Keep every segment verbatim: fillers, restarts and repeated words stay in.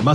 Ma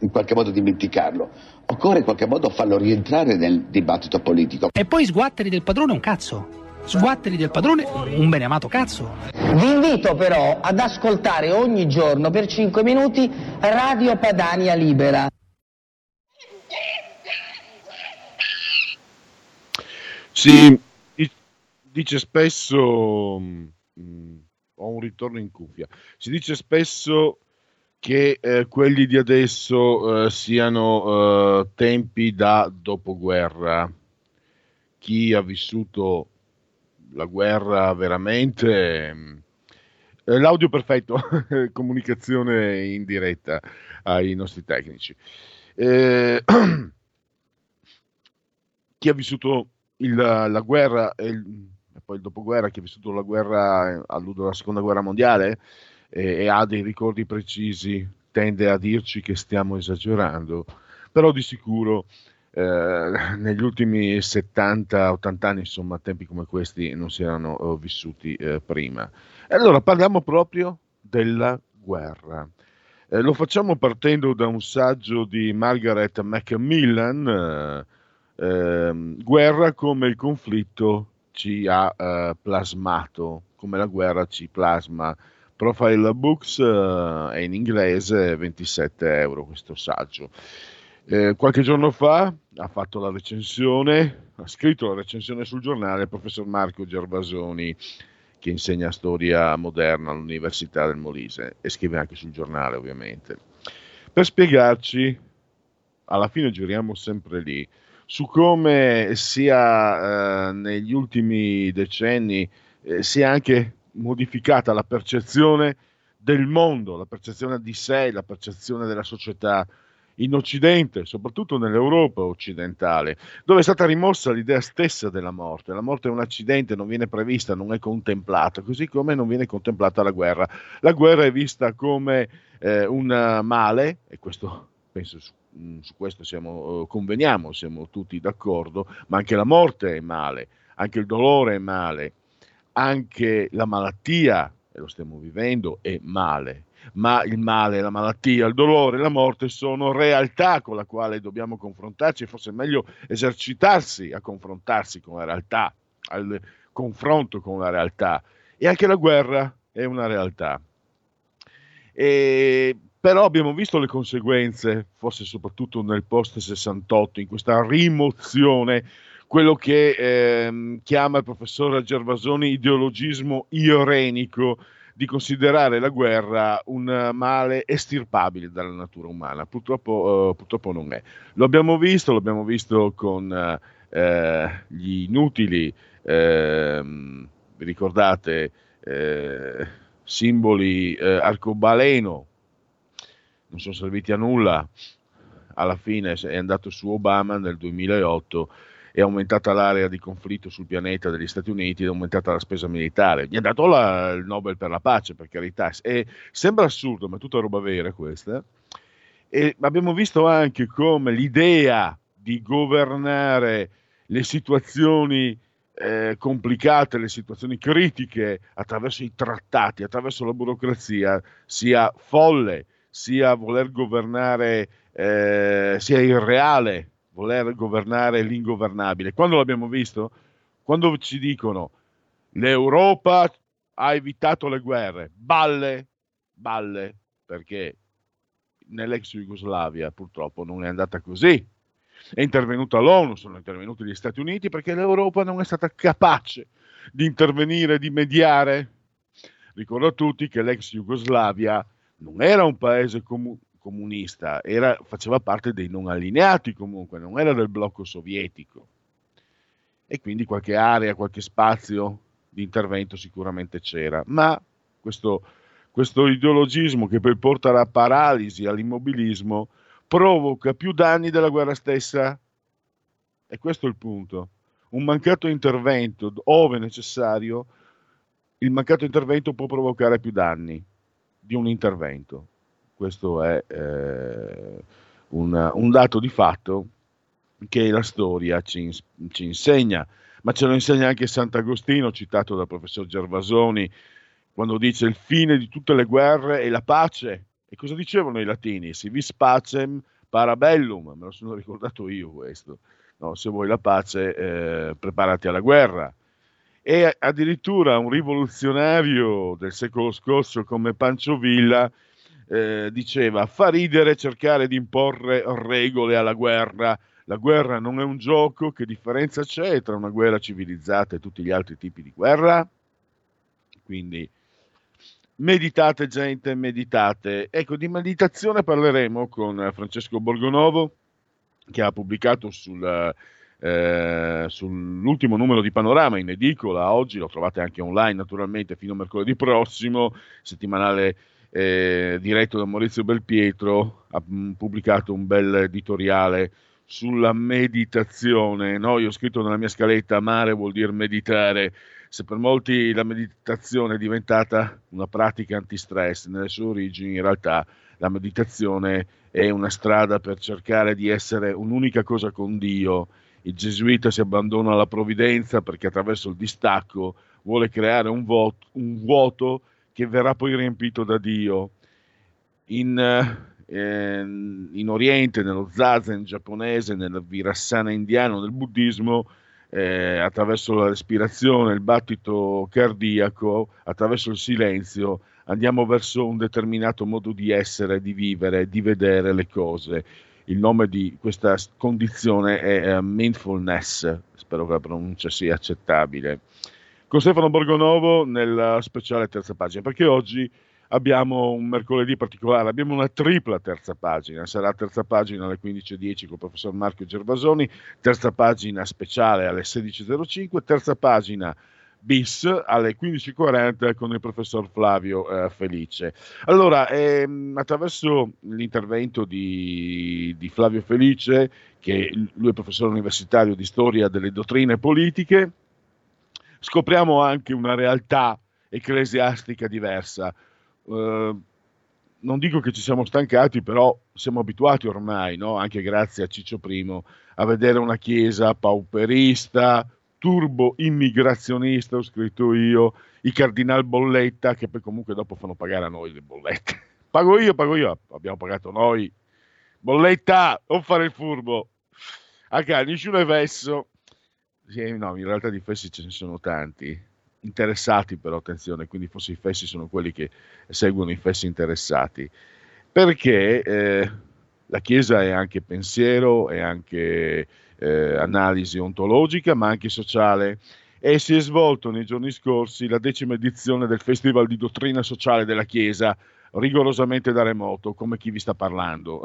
in qualche modo dimenticarlo. Occorre in qualche modo farlo rientrare nel dibattito politico. E poi sguatteri del padrone un cazzo. Sguatteri del padrone un beneamato cazzo. Vi invito però ad ascoltare ogni giorno per cinque minuti Radio Padania Libera. Sì, dice spesso, ho un ritorno in cuffia, si dice spesso che eh, quelli di adesso eh, siano eh, tempi da dopoguerra. Chi ha vissuto la guerra veramente, eh, l'audio perfetto, comunicazione in diretta ai nostri tecnici, eh, chi ha vissuto il, la guerra e, il, e poi il dopoguerra, chi ha vissuto la guerra, alludo alla seconda guerra mondiale, e ha dei ricordi precisi, tende a dirci che stiamo esagerando, però di sicuro eh, negli ultimi settanta ottanta anni, insomma, tempi come questi non si erano vissuti eh, prima. E allora parliamo proprio della guerra. Eh, lo facciamo partendo da un saggio di Margaret Macmillan, eh, eh, Guerra come il conflitto ci ha eh, plasmato, come la guerra ci plasma. Profile Books, eh, è in inglese, ventisette euro questo saggio. Eh, qualche giorno fa ha fatto la recensione, ha scritto la recensione sul giornale il professor Marco Gervasoni, che insegna storia moderna all'Università del Molise e scrive anche sul giornale, ovviamente. Per spiegarci, alla fine giriamo sempre lì, su come sia eh, negli ultimi decenni eh, sia anche modificata la percezione del mondo, la percezione di sé, la percezione della società in Occidente, soprattutto nell'Europa occidentale, dove è stata rimossa l'idea stessa della morte. La morte è un accidente, non viene prevista, non è contemplata, così come non viene contemplata la guerra. La guerra è vista come eh, un male, e questo penso su, su questo siamo, conveniamo, siamo tutti d'accordo, ma anche la morte è male, anche il dolore è male, anche la malattia, e lo stiamo vivendo, è male, ma il male, la malattia, il dolore, la morte sono realtà con la quale dobbiamo confrontarci, e forse è meglio esercitarsi a confrontarsi con la realtà, al confronto con la realtà, e anche la guerra è una realtà. E però abbiamo visto le conseguenze, forse soprattutto nel post sessantotto, in questa rimozione, quello che eh, chiama il professor Gervasoni ideologismo irenico, di considerare la guerra un male estirpabile dalla natura umana. Purtroppo, eh, purtroppo non è. Lo abbiamo visto, lo abbiamo visto con eh, gli inutili, eh, vi ricordate, eh, simboli eh, arcobaleno, non sono serviti a nulla, alla fine è andato su Obama nel duemilaotto, è aumentata l'area di conflitto sul pianeta degli Stati Uniti, è aumentata la spesa militare, gli ha dato la, il Nobel per la pace, per carità, e sembra assurdo, ma è tutta roba vera questa. E abbiamo visto anche come l'idea di governare le situazioni eh, complicate, le situazioni critiche, attraverso i trattati, attraverso la burocrazia, sia folle, sia voler governare, eh, sia irreale, voler governare l'ingovernabile. Quando l'abbiamo visto? Quando ci dicono l'Europa ha evitato le guerre, balle, balle, perché nell'ex Jugoslavia purtroppo non è andata così. È intervenuta l'ONU, sono intervenuti gli Stati Uniti, perché l'Europa non è stata capace di intervenire, di mediare. Ricordo a tutti che l'ex Jugoslavia non era un paese comu- comunista, era, faceva parte dei non allineati comunque, non era del blocco sovietico. E quindi qualche area, qualche spazio di intervento sicuramente c'era. Ma questo, questo ideologismo, che poi porta alla paralisi, all'immobilismo, provoca più danni della guerra stessa. E questo è il punto. Un mancato intervento, ove necessario, il mancato intervento può provocare più danni di un intervento. Questo è eh, una, un dato di fatto che la storia ci, ci insegna, ma ce lo insegna anche Sant'Agostino, citato dal professor Gervasoni, quando dice: il fine di tutte le guerre è la pace. E cosa dicevano i latini? Si vis pacem para bellum, me lo sono ricordato io questo. No, se vuoi la pace, eh, preparati alla guerra. E addirittura un rivoluzionario del secolo scorso come Pancho Villa eh, diceva: fa ridere cercare di imporre regole alla guerra. La guerra non è un gioco, che differenza c'è tra una guerra civilizzata e tutti gli altri tipi di guerra? Quindi meditate, gente, meditate. Ecco, di meditazione parleremo con Francesco Borgonovo, che ha pubblicato sul, eh, sull'ultimo numero di Panorama in edicola oggi, lo trovate anche online naturalmente fino a mercoledì prossimo, settimanale eh, diretto da Maurizio Belpietro, ha mh, pubblicato un bel editoriale sulla meditazione. No, io ho scritto nella mia scaletta: amare vuol dire meditare. Se per molti la meditazione è diventata una pratica antistress, nelle sue origini in realtà la meditazione è una strada per cercare di essere un'unica cosa con Dio. Il gesuita si abbandona alla provvidenza perché attraverso il distacco vuole creare un vuoto, un vuoto che verrà poi riempito da Dio. In... in Oriente, nello Zazen giapponese, nel virasana indiano, nel buddismo, eh, attraverso la respirazione, il battito cardiaco, attraverso il silenzio andiamo verso un determinato modo di essere, di vivere, di vedere le cose. Il nome di questa condizione è eh, Mindfulness, spero che la pronuncia sia accettabile. Con Stefano Borgonovo nella speciale terza pagina, perché oggi abbiamo un mercoledì particolare, abbiamo una tripla terza pagina. Sarà terza pagina alle quindici e dieci con il professor Marco Gervasoni, terza pagina speciale alle sedici e zero cinque, terza pagina bis alle quindici e quaranta con il professor Flavio eh, Felice. Allora, ehm, attraverso l'intervento di, di Flavio Felice, che lui è professore universitario di storia delle dottrine politiche, scopriamo anche una realtà ecclesiastica diversa. Uh, non dico che ci siamo stancati, però siamo abituati ormai, no? Anche grazie a Ciccio I, a vedere una chiesa pauperista, turbo immigrazionista, ho scritto io, i cardinal bolletta, che poi comunque dopo fanno pagare a noi le bollette. Pago io, pago io, abbiamo pagato noi. Bolletta, non fare il furbo. Acca, nessuno è fesso. Sì, no, in realtà di fessi ce ne sono tanti. Interessati però, attenzione, quindi forse i fessi sono quelli che seguono i fessi interessati, perché eh, la Chiesa è anche pensiero, è anche eh, analisi ontologica, ma anche sociale, e si è svolto nei giorni scorsi la decima edizione del Festival di Dottrina Sociale della Chiesa, rigorosamente da remoto, come chi vi sta parlando.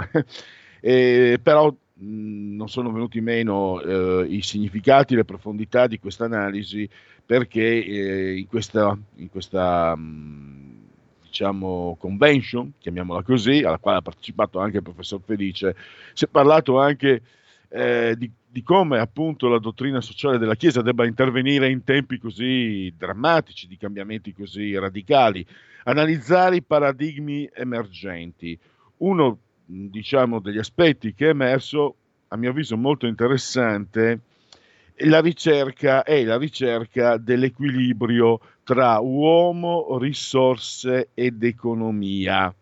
e, però mh, non sono venuti meno eh, i significati, le profondità di questa analisi, perché eh, in questa, in questa mh, diciamo convention, chiamiamola così, alla quale ha partecipato anche il professor Felice, si è parlato anche eh, di, di come appunto la dottrina sociale della Chiesa debba intervenire in tempi così drammatici, di cambiamenti così radicali, analizzare i paradigmi emergenti. Uno, diciamo, degli aspetti che è emerso, a mio avviso molto interessante, la ricerca è la ricerca dell'equilibrio tra uomo, risorse ed economia.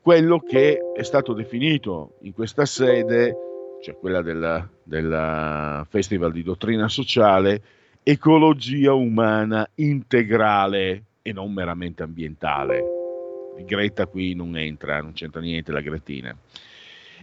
Quello che è stato definito in questa sede, cioè quella del della Festival di Dottrina Sociale, ecologia umana integrale e non meramente ambientale. Greta qui non entra, non c'entra niente la gretina.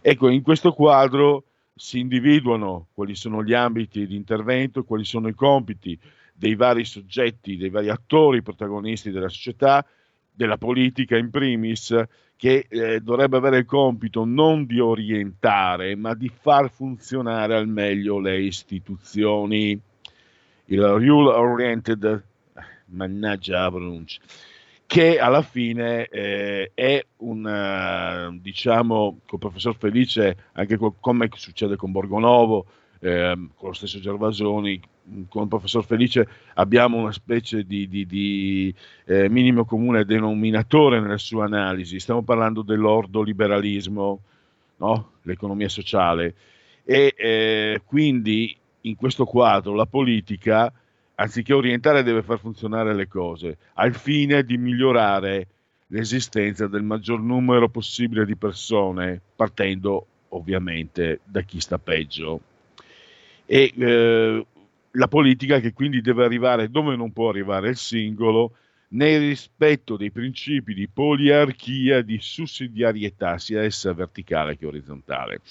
Ecco, in questo quadro si individuano quali sono gli ambiti di intervento, quali sono i compiti dei vari soggetti, dei vari attori protagonisti della società, della politica in primis, che eh, dovrebbe avere il compito non di orientare, ma di far funzionare al meglio le istituzioni. Il rule oriented, mannaggia la pronuncia, che alla fine eh, è un, diciamo, col professor Felice, anche col, come succede con Borgonovo, eh, con lo stesso Gervasoni, con il professor Felice abbiamo una specie di, di, di eh, minimo comune denominatore nella sua analisi. Stiamo parlando dell'ordoliberalismo, no? L'economia sociale, e eh, quindi in questo quadro la politica, anziché orientare, deve far funzionare le cose al fine di migliorare l'esistenza del maggior numero possibile di persone, partendo ovviamente da chi sta peggio. E eh, la politica che quindi deve arrivare dove non può arrivare il singolo, nel rispetto dei principi di poliarchia, di sussidiarietà, sia essa verticale che orizzontale.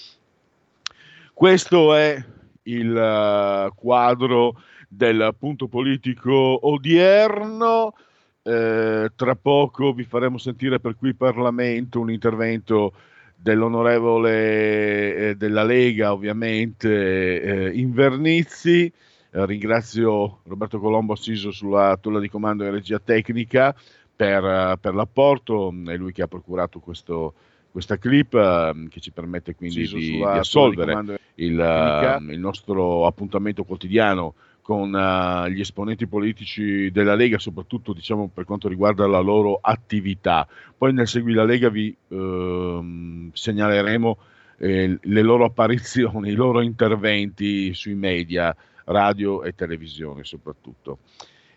Questo è il quadro del punto politico odierno. Eh, tra poco vi faremo sentire per qui Parlamento un intervento dell'onorevole eh, della Lega, ovviamente eh, Invernizzi. Eh, ringrazio Roberto Colombo, assiso sulla tolla di comando e regia tecnica, per, per l'apporto. È lui che ha procurato questo questa clip eh, che ci permette quindi di, di assolvere il, il nostro appuntamento quotidiano con uh, gli esponenti politici della Lega, soprattutto diciamo per quanto riguarda la loro attività. Poi nel Segui la Lega vi eh, segnaleremo eh, le loro apparizioni, i loro interventi sui media, radio e televisione soprattutto.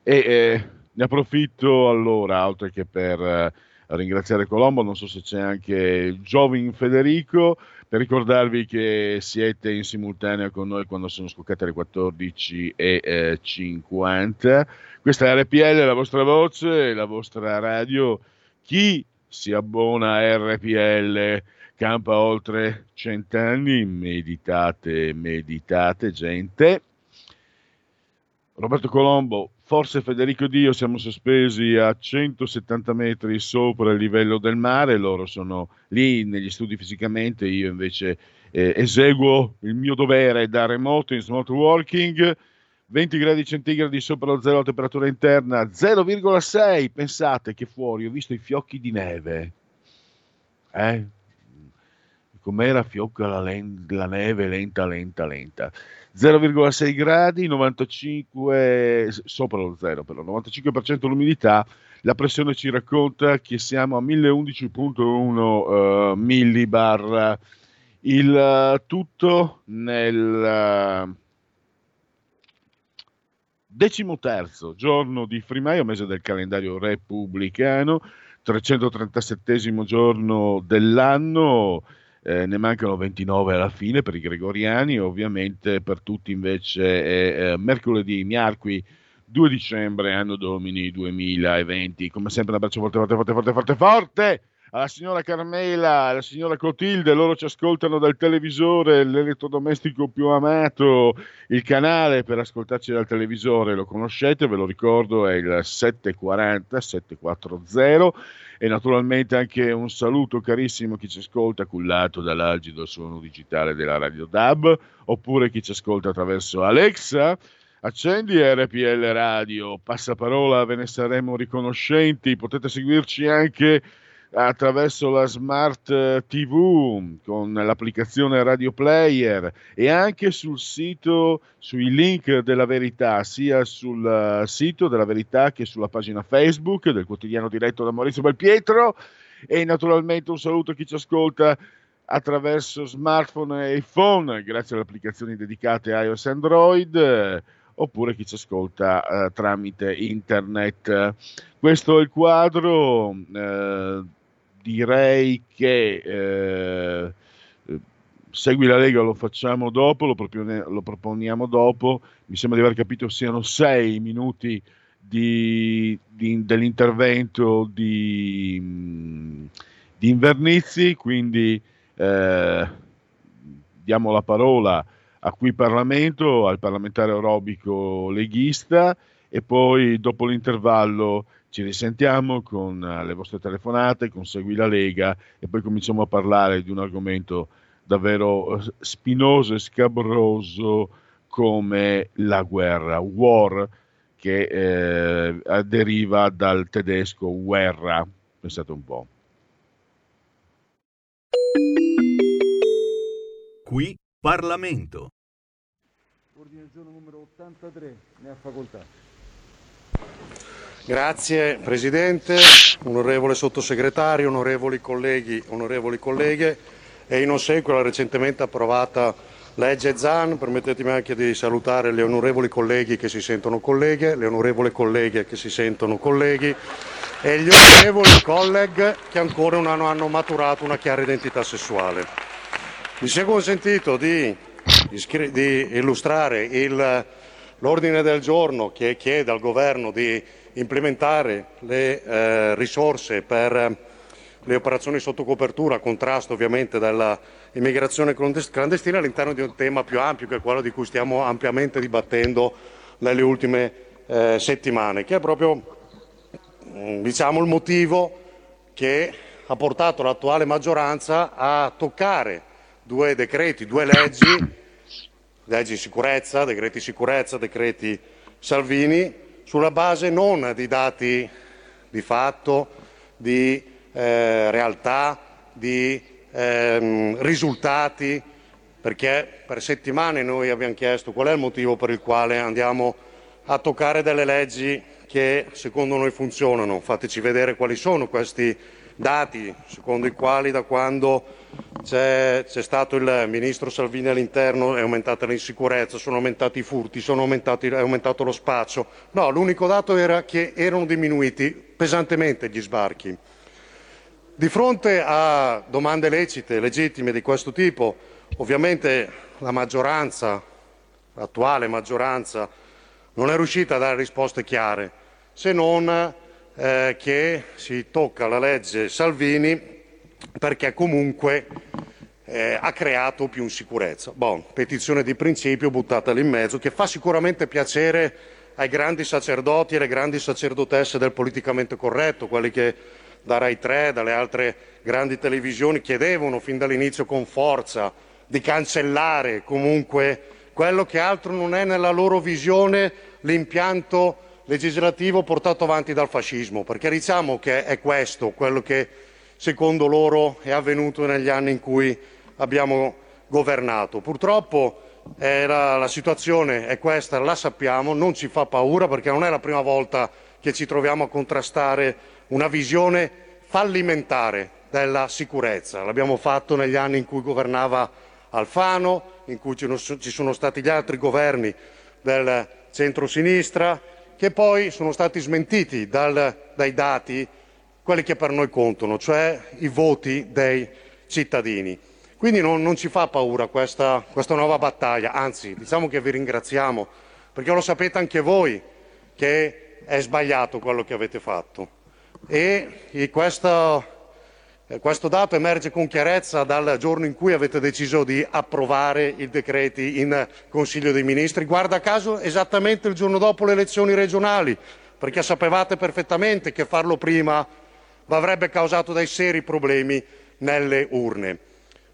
E eh, ne approfitto allora, oltre che per eh, ringraziare Colombo, non so se c'è anche Giovin Federico, per ricordarvi che siete in simultanea con noi quando sono scoccate le quattordici e cinquanta. Questa è R P L, la vostra voce, la vostra radio. Chi si abbona a R P L campa oltre cent'anni. Meditate, meditate, gente. Roberto Colombo, forse Federico Dio, siamo sospesi a centosettanta metri sopra il livello del mare, loro sono lì negli studi fisicamente, io invece eh, eseguo il mio dovere da remoto in smart working, venti gradi centigradi sopra lo zero la temperatura interna, zero virgola sei, pensate che fuori ho visto i fiocchi di neve, eh? Com'era fiocca la, len- la neve, lenta, lenta, lenta. zero virgola sei gradi, novantacinque sopra lo zero, però novantacinque per cento l'umidità. La pressione ci racconta che siamo a mille undici virgola uno uh, millibar. Il uh, tutto nel uh, decimo terzo giorno di Frimaio, mese del calendario repubblicano, trecentotrentasette giorno dell'anno. Eh, ne mancano ventinove alla fine per i gregoriani, ovviamente per tutti invece è eh, mercoledì, miarqui due dicembre, anno domini duemilaventi. Come sempre un abbraccio forte forte forte forte forte forte alla signora Carmela, alla signora Clotilde, loro ci ascoltano dal televisore, l'elettrodomestico più amato. Il canale per ascoltarci dal televisore lo conoscete, ve lo ricordo, è il settecentoquaranta settecentoquaranta. E naturalmente anche un saluto carissimo a chi ci ascolta cullato dall'algido suono digitale della Radio D A B, oppure chi ci ascolta attraverso Alexa. Accendi R P L Radio, passaparola, ve ne saremo riconoscenti. Potete seguirci anche attraverso la Smart T V con l'applicazione Radio Player e anche sul sito, sui link della Verità, sia sul sito della Verità che sulla pagina Facebook del quotidiano diretto da Maurizio Belpietro. E naturalmente un saluto a chi ci ascolta attraverso smartphone e iPhone grazie alle applicazioni dedicate a iOS e Android, oppure chi ci ascolta eh, tramite internet. Questo è il quadro. Eh, direi che eh, Segui la Lega lo facciamo dopo, lo, propone, lo proponiamo dopo. Mi sembra di aver capito siano sei minuti di, di, dell'intervento di, di Invernizzi, quindi eh, diamo la parola a qui Parlamento, al parlamentare orobico leghista, e poi dopo l'intervallo ci risentiamo con le vostre telefonate, con Segui la Lega, e poi cominciamo a parlare di un argomento davvero spinoso e scabroso come la guerra, war, che eh, deriva dal tedesco guerra, pensate un po'. Qui Parlamento. Ordine del giorno numero ottantatré, ne ha facoltà. Grazie Presidente, onorevole Sottosegretario, onorevoli colleghi, onorevoli colleghe, e in ossequio alla recentemente approvata legge Zan, permettetemi anche di salutare gli onorevoli colleghi che si sentono colleghe, le onorevoli colleghe che si sentono colleghi e gli onorevoli colleghi che ancora non hanno, hanno maturato una chiara identità sessuale. Mi sia consentito di, iscri- di illustrare il l'ordine del giorno che chiede al Governo di implementare le eh, risorse per le operazioni sotto copertura, contrasto ovviamente dell'immigrazione clandestina, all'interno di un tema più ampio che è quello di cui stiamo ampiamente dibattendo nelle ultime eh, settimane, che è proprio diciamo, il motivo che ha portato l'attuale maggioranza a toccare due decreti, due leggi, leggi sicurezza, decreti sicurezza, decreti Salvini, sulla base non di dati di fatto, di eh, realtà, di ehm, risultati, perché per settimane noi abbiamo chiesto qual è il motivo per il quale andiamo a toccare delle leggi che secondo noi funzionano. Fateci vedere quali sono questi dati secondo i quali da quando c'è, c'è stato il ministro Salvini all'interno è aumentata l'insicurezza, sono aumentati i furti, sono aumentati, è aumentato lo spaccio. No, l'unico dato era che erano diminuiti pesantemente gli sbarchi. Di fronte a domande lecite, legittime di questo tipo, ovviamente la maggioranza, l'attuale maggioranza, non è riuscita a dare risposte chiare, se non Eh, che si tocca la legge Salvini perché comunque eh, ha creato più insicurezza. Bon, petizione di principio buttata lì in mezzo, che fa sicuramente piacere ai grandi sacerdoti e alle grandi sacerdotesse del politicamente corretto, quelli che da Rai tre, dalle altre grandi televisioni chiedevano fin dall'inizio con forza di cancellare comunque quello che altro non è nella loro visione l'impianto legislativo portato avanti dal fascismo, perché diciamo che è questo quello che secondo loro è avvenuto negli anni in cui abbiamo governato. Purtroppo eh, la, la situazione è questa, la sappiamo, non ci fa paura perché non è la prima volta che ci troviamo a contrastare una visione fallimentare della sicurezza. L'abbiamo fatto negli anni in cui governava Alfano, in cui ci sono stati gli altri governi del centro-sinistra, che poi sono stati smentiti dal, dai dati, quelli che per noi contano, cioè i voti dei cittadini. Quindi non, non ci fa paura questa, questa nuova battaglia, anzi diciamo che vi ringraziamo, perché lo sapete anche voi che è sbagliato quello che avete fatto. E, e questo, questo dato emerge con chiarezza dal giorno in cui avete deciso di approvare i decreti in Consiglio dei Ministri, guarda caso esattamente il giorno dopo le elezioni regionali, perché sapevate perfettamente che farlo prima avrebbe causato dei seri problemi nelle urne.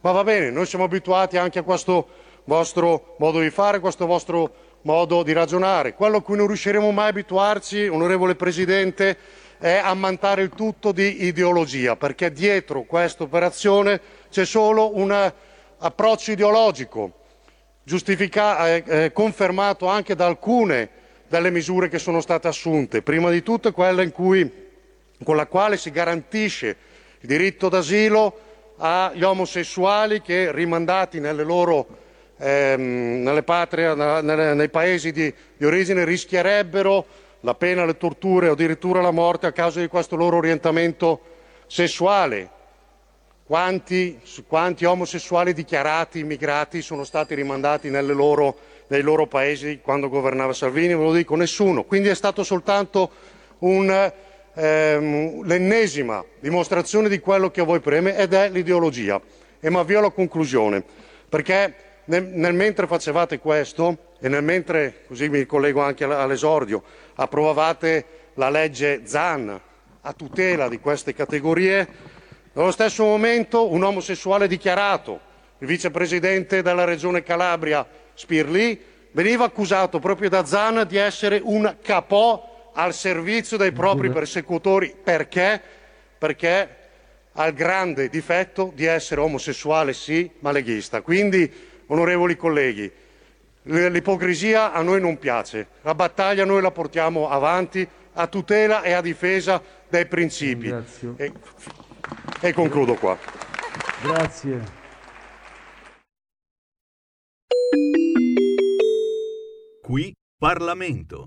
Ma va bene, noi siamo abituati anche a questo vostro modo di fare, questo vostro modo di ragionare. Quello a cui non riusciremo mai a abituarci, onorevole Presidente, è ammantare il tutto di ideologia, perché dietro questa operazione c'è solo un approccio ideologico, giustifica- eh, eh, confermato anche da alcune delle misure che sono state assunte, prima di tutto quella in cui, con la quale si garantisce il diritto d'asilo agli omosessuali che, rimandati nelle loro, ehm, nelle patrie, nelle, nei paesi di, di origine, rischierebbero la pena, le torture o addirittura la morte a causa di questo loro orientamento sessuale. Quanti, quanti omosessuali dichiarati immigrati sono stati rimandati nelle loro dei loro paesi quando governava Salvini, ve lo dico, nessuno. Quindi è stato soltanto un, ehm, l'ennesima dimostrazione di quello che a voi preme, ed è l'ideologia. E mi avvio alla conclusione, perché nel, nel mentre facevate questo, e nel mentre, così mi collego anche all'esordio, approvavate la legge Zan a tutela di queste categorie, nello stesso momento un omosessuale dichiarato, il vicepresidente della regione Calabria Spirlì, veniva accusato proprio da Zan di essere un capò al servizio dei propri persecutori. Perché? Perché ha il grande difetto di essere omosessuale sì, ma leghista. Quindi, onorevoli colleghi, l'ipocrisia a noi non piace, la battaglia noi la portiamo avanti a tutela e a difesa dei principi. E, e concludo qua. Grazie. Qui Parlamento.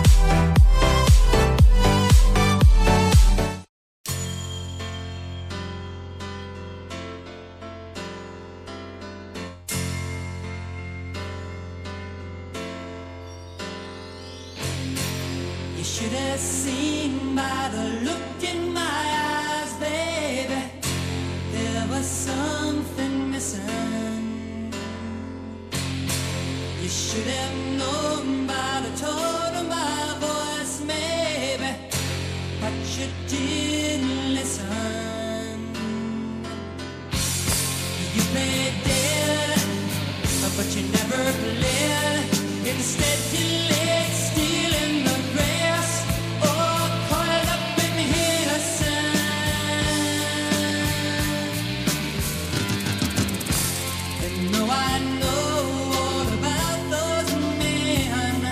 You should have seen by the look in my eyes, baby, there was something missing. You should have known. But you never played. Instead, you laid still in the grass, or coiled up in the sand. And though I know all about those men,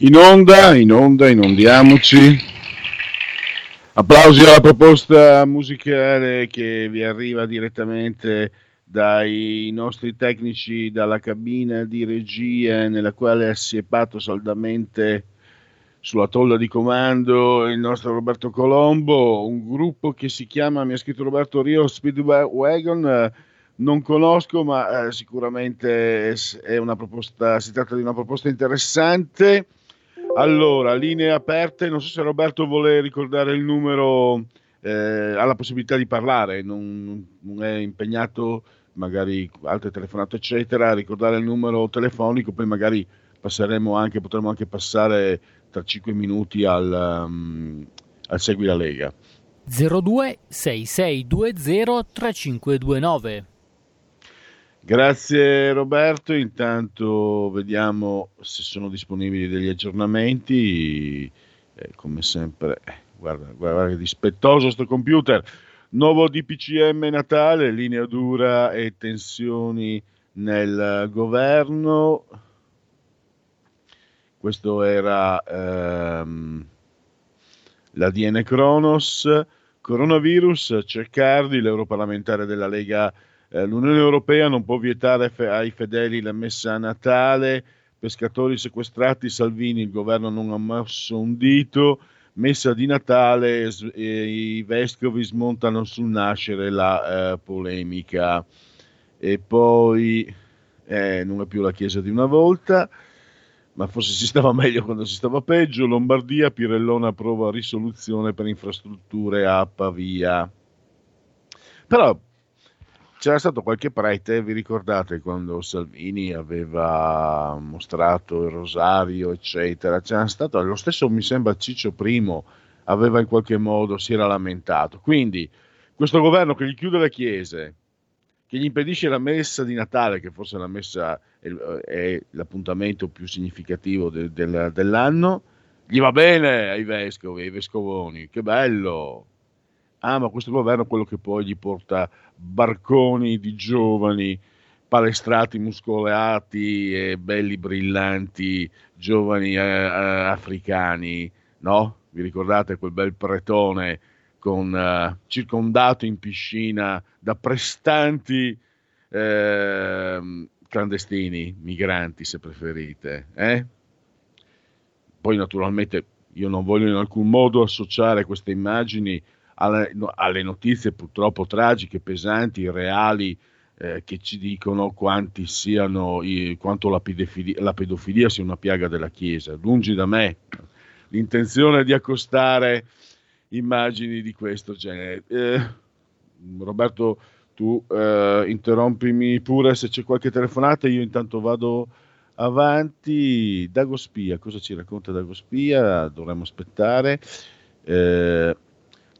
In onda, in onda, inondiamoci. Applausi alla proposta musicale che vi arriva direttamente dai nostri tecnici, dalla cabina di regia nella quale è assiepato saldamente sulla tolla di comando il nostro Roberto Colombo, un gruppo che si chiama, mi ha scritto Roberto, Rio Speedwagon. Non conosco, ma sicuramente è una proposta, si tratta di una proposta interessante. Allora, linee aperte, non so se Roberto vuole ricordare il numero, eh, ha la possibilità di parlare, non, non è impegnato, magari altre telefonate eccetera, ricordare il numero telefonico, poi magari passeremo anche, potremo anche passare tra cinque minuti al, um, al Segui la Lega. zero due sei sei due zero tre cinque due nove. Grazie Roberto, intanto vediamo se sono disponibili degli aggiornamenti, eh, come sempre, eh, guarda, guarda che dispettoso sto computer, nuovo D P C M Natale, linea dura e tensioni nel governo, questo era ehm, l'A D N Cronos, coronavirus, Ceccardi, l'europarlamentare della Lega. L'Unione Europea non può vietare ai fedeli la messa a Natale, pescatori sequestrati, Salvini, il governo non ha mosso un dito, messa di Natale, i vescovi smontano sul nascere la eh, polemica. E poi eh, non è più la chiesa di una volta, ma forse si stava meglio quando si stava peggio. Lombardia, Pirellona approva risoluzione per infrastrutture a Pavia. Però c'era stato qualche prete, vi ricordate quando Salvini aveva mostrato il rosario, eccetera? C'era stato, lo stesso mi sembra Ciccio I aveva in qualche modo, si era lamentato. Quindi questo governo che gli chiude le chiese, che gli impedisce la messa di Natale, che forse la messa è, è l'appuntamento più significativo de, de, dell'anno, gli va bene ai vescovi, ai vescovoni, che bello! Ah, ma questo governo è quello che poi gli porta barconi di giovani palestrati, muscolati e belli brillanti, giovani eh, africani, no? Vi ricordate quel bel pretone con, eh, circondato in piscina da prestanti eh, clandestini, migranti se preferite, eh? Poi naturalmente io non voglio in alcun modo associare queste immagini alle notizie purtroppo tragiche, pesanti, reali, eh, che ci dicono quanti siano, eh, quanto la pedofilia, la pedofilia sia una piaga della Chiesa. Lungi da me l'intenzione di accostare immagini di questo genere. Eh, Roberto, tu eh, interrompimi pure se c'è qualche telefonata, io intanto vado avanti. Dagospia, cosa ci racconta Dagospia? Dovremmo aspettare. Eh,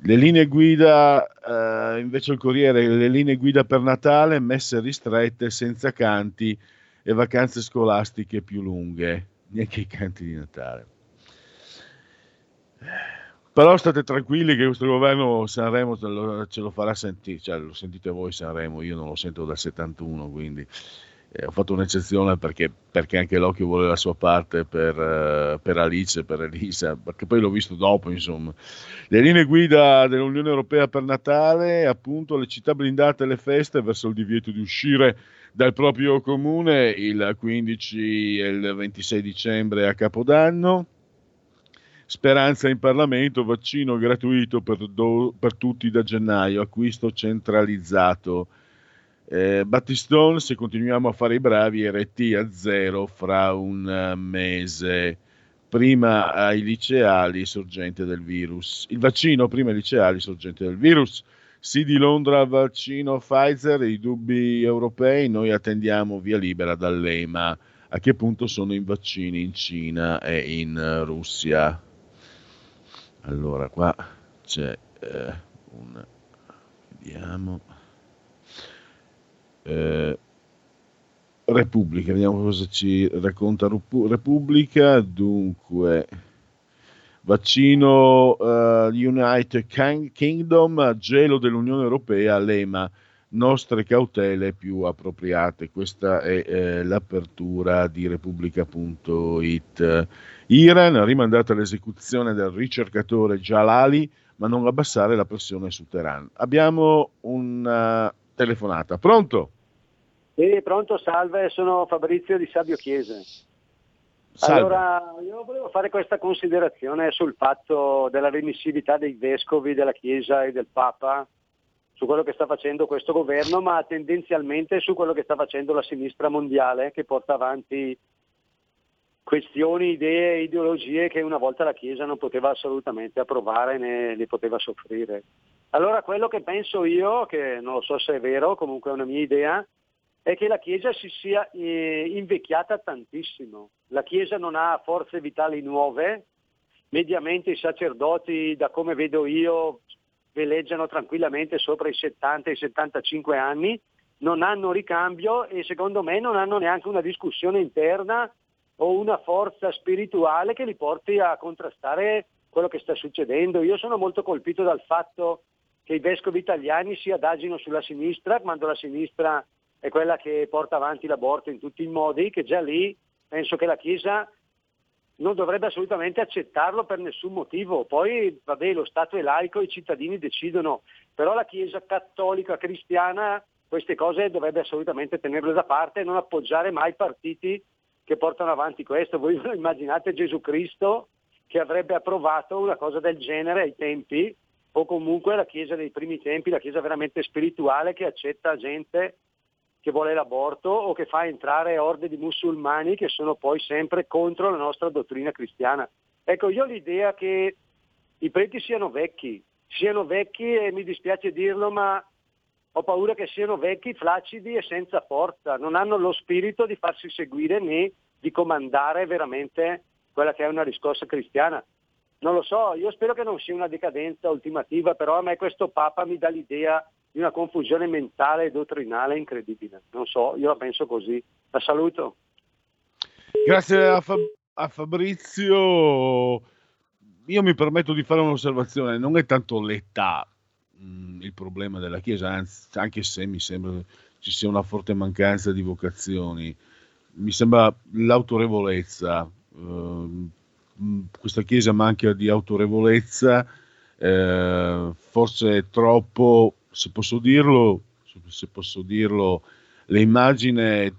Le linee guida, eh, invece il Corriere, le linee guida per Natale, messe ristrette, senza canti e vacanze scolastiche più lunghe, neanche i canti di Natale. Però state tranquilli che questo governo Sanremo ce lo, ce lo farà sentire, cioè lo sentite voi Sanremo, io non lo sento dal settantuno, quindi eh, ho fatto un'eccezione perché, perché anche l'occhio vuole la sua parte per, per Alice, per Elisa, perché poi l'ho visto dopo, insomma. Le linee guida dell'Unione Europea per Natale, appunto, le città blindate, le feste verso il divieto di uscire dal proprio comune il quindici e il ventisei dicembre a Capodanno. Speranza in Parlamento, vaccino gratuito per, do, per tutti da gennaio, acquisto centralizzato. Eh, Battistone, se continuiamo a fare i bravi, R T a zero fra un mese. Prima ai liceali, sorgente del virus. Il vaccino, prima ai liceali, sorgente del virus. Sì di Londra, vaccino Pfizer, i dubbi europei, noi attendiamo via libera dall'EMA. A che punto sono i vaccini in Cina e in Russia? Allora, qua c'è eh, un... vediamo... Eh, Repubblica, vediamo cosa ci racconta Repubblica. Dunque, vaccino uh, United Kingdom, gelo dell'Unione Europea, l'EMA, nostre cautele più appropriate. Questa è eh, l'apertura di Repubblica punto it. Iran, rimandata l'esecuzione del ricercatore Jalali, ma non abbassare la pressione su Teheran. Abbiamo una telefonata. Pronto? Eh, pronto, salve, sono Fabrizio di Sabio Chiese. Salve. Allora, io volevo fare questa considerazione sul fatto della remissività dei vescovi, della Chiesa e del Papa, su quello che sta facendo questo governo, ma tendenzialmente su quello che sta facendo la sinistra mondiale, che porta avanti questioni, idee, ideologie che una volta la Chiesa non poteva assolutamente approvare né li poteva soffrire. Allora quello che penso io, che non lo so se è vero, comunque è una mia idea, è che la Chiesa si sia eh, invecchiata tantissimo. La Chiesa non ha forze vitali nuove, mediamente i sacerdoti, da come vedo io, veleggiano tranquillamente sopra i settanta e i settantacinque anni, non hanno ricambio e secondo me non hanno neanche una discussione interna o una forza spirituale che li porti a contrastare quello che sta succedendo. Io sono molto colpito dal fatto che i vescovi italiani si adagino sulla sinistra, quando la sinistra è quella che porta avanti l'aborto in tutti i modi, che già lì penso che la Chiesa non dovrebbe assolutamente accettarlo per nessun motivo. Poi, vabbè, lo Stato è laico, i cittadini decidono, però la Chiesa cattolica cristiana queste cose dovrebbe assolutamente tenerle da parte e non appoggiare mai partiti che portano avanti questo. Voi immaginate Gesù Cristo che avrebbe approvato una cosa del genere ai tempi, o comunque la Chiesa dei primi tempi, la Chiesa veramente spirituale che accetta gente che vuole l'aborto o che fa entrare orde di musulmani che sono poi sempre contro la nostra dottrina cristiana. Ecco, io ho l'idea che i preti siano vecchi, siano vecchi e mi dispiace dirlo, ma ho paura che siano vecchi, flaccidi e senza forza, non hanno lo spirito di farsi seguire né di comandare veramente quella che è una riscossa cristiana. Non lo so, io spero che non sia una decadenza ultimativa, però a me questo Papa mi dà l'idea di una confusione mentale e dottrinale incredibile. Non so, io la penso così. La saluto. Grazie a, Fab- a Fabrizio. Io mi permetto di fare un'osservazione. Non è tanto l'età mh, il problema della Chiesa, anzi, anche se mi sembra ci sia una forte mancanza di vocazioni. Mi sembra l'autorevolezza. Uh, mh, questa Chiesa manca di autorevolezza, eh, forse troppo. Se posso dirlo, se posso dirlo, l'immagine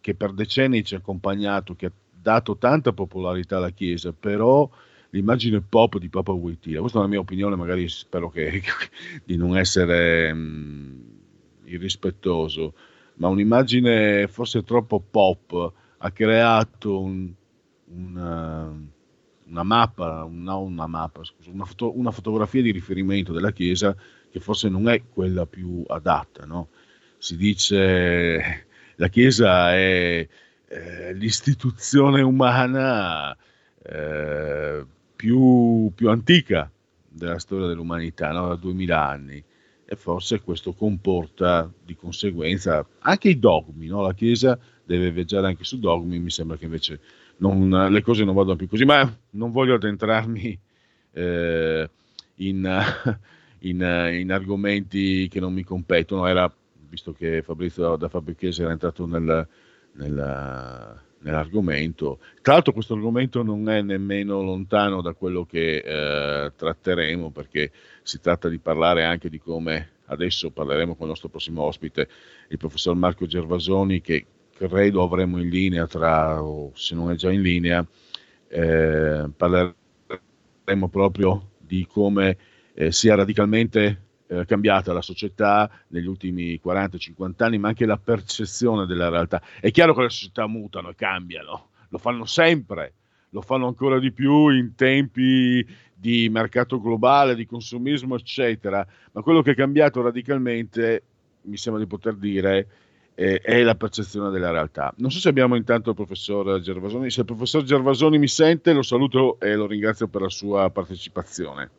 che per decenni ci ha accompagnato, che ha dato tanta popolarità alla Chiesa, però l'immagine pop di Papa Wojtyla, questa è la mia opinione, magari spero che, di non essere mh, irrispettoso, ma un'immagine forse troppo pop ha creato un, una, una mappa, una, una, mappa scusa, una, foto, una fotografia di riferimento della Chiesa che forse non è quella più adatta, no? Si dice la Chiesa è eh, l'istituzione umana eh, più, più antica della storia dell'umanità, no? Da duemila anni, e forse questo comporta di conseguenza anche i dogmi, no? La Chiesa deve viaggiare anche su dogmi, mi sembra che invece non, le cose non vadano più così, ma non voglio addentrarmi eh, in... In, in argomenti che non mi competono. Era, visto che Fabrizio da Fabio Chiesa era entrato nel, nel, nell'argomento, tra l'altro questo argomento non è nemmeno lontano da quello che eh, tratteremo, perché si tratta di parlare anche di come, adesso parleremo con il nostro prossimo ospite, il professor Marco Gervasoni, che credo avremo in linea tra, o se non è già in linea, eh, parleremo proprio di come Eh, sia radicalmente eh, cambiata la società negli ultimi quaranta cinquanta anni, ma anche la percezione della realtà. È chiaro che le società mutano e cambiano, lo fanno sempre, lo fanno ancora di più in tempi di mercato globale, di consumismo, eccetera, ma quello che è cambiato radicalmente, mi sembra di poter dire, eh, è la percezione della realtà. Non so se abbiamo intanto il professor Gervasoni. Se il professor Gervasoni mi sente, lo saluto e lo ringrazio per la sua partecipazione.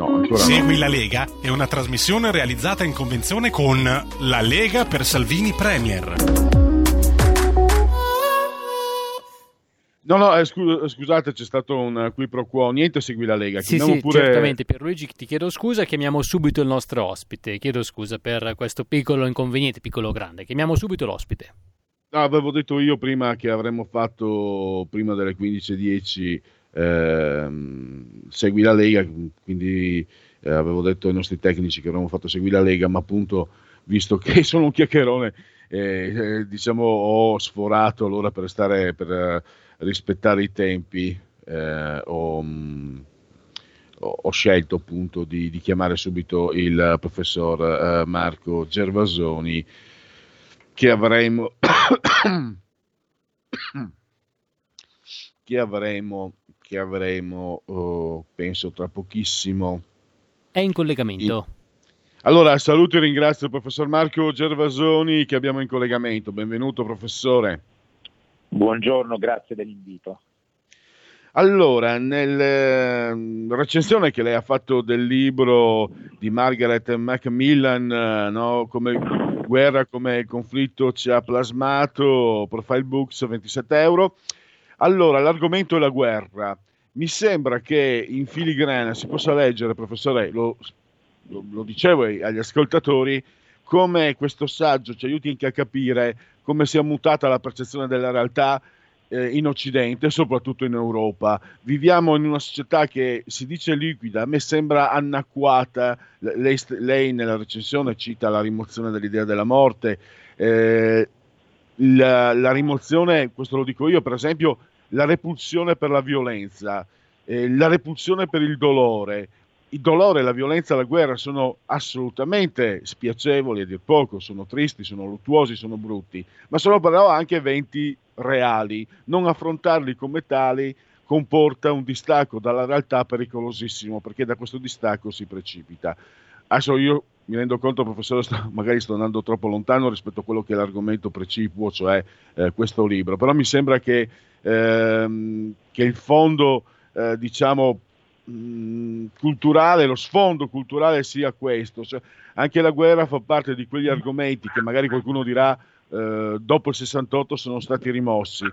No, Segui no. La Lega è una trasmissione realizzata in convenzione con La Lega per Salvini Premier. No, no, eh, scu- scusate, c'è stato un qui pro quo, niente, segui la Lega. Sì, sì, pure... certamente, Pierluigi, ti chiedo scusa, chiamiamo subito il nostro ospite, chiedo scusa per questo piccolo inconveniente, piccolo grande, chiamiamo subito l'ospite. No, avevo detto io prima che avremmo fatto, prima delle quindici e dieci, ehm, segui la Lega, quindi eh, avevo detto ai nostri tecnici che avremmo fatto segui la Lega, ma appunto, visto che sono un chiacchierone, eh, diciamo ho sforato allora per stare... per rispettare i tempi, eh, ho, ho scelto appunto di, di chiamare subito il professor eh, Marco Gervasoni, che avremo che avremo che avremo oh, penso tra pochissimo. È in collegamento. In... Allora saluto e ringrazio il professor Marco Gervasoni che abbiamo in collegamento. Benvenuto professore. Buongiorno, grazie dell'invito. Allora, nella recensione che lei ha fatto del libro di Margaret Macmillan, no, come guerra, come conflitto ci ha plasmato, Profile Books, ventisette euro. Allora, l'argomento è la guerra. Mi sembra che in filigrana si possa leggere, professore, lo, lo, lo dicevo agli ascoltatori, come questo saggio ci aiuti anche a capire come sia mutata la percezione della realtà eh, in Occidente e soprattutto in Europa. Viviamo in una società che si dice liquida, a me sembra anacquata. Lei, lei nella recensione cita la rimozione dell'idea della morte, eh, la, la rimozione, questo lo dico io, per esempio la repulsione per la violenza, eh, la repulsione per il dolore. Il dolore, la violenza, la guerra sono assolutamente spiacevoli a dir poco, sono tristi, sono luttuosi, sono brutti, ma sono però anche eventi reali. Non affrontarli come tali comporta un distacco dalla realtà pericolosissimo, perché da questo distacco si precipita. Adesso io mi rendo conto, professore, sto, magari sto andando troppo lontano rispetto a quello che è l'argomento precipuo, cioè eh, questo libro, però mi sembra che, ehm, che il fondo, eh, diciamo, culturale, lo sfondo culturale sia questo, cioè, anche la guerra fa parte di quegli argomenti che magari qualcuno dirà eh, dopo il sessantotto sono stati rimossi,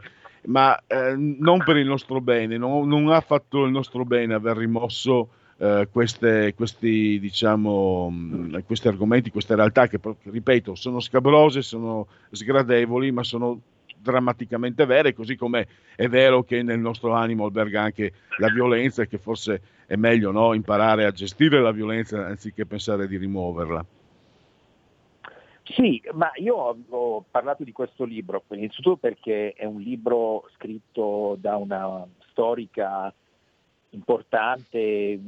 ma eh, non per il nostro bene, no, non ha fatto il nostro bene aver rimosso eh, queste, questi, diciamo, mh, questi argomenti, queste realtà che, ripeto, sono scabrose, sono sgradevoli, ma sono drammaticamente vere, così come è vero che nel nostro animo alberga anche la violenza e che forse è meglio, no, imparare a gestire la violenza anziché pensare di rimuoverla. Sì, ma io ho parlato di questo libro innanzitutto perché è un libro scritto da una storica importante,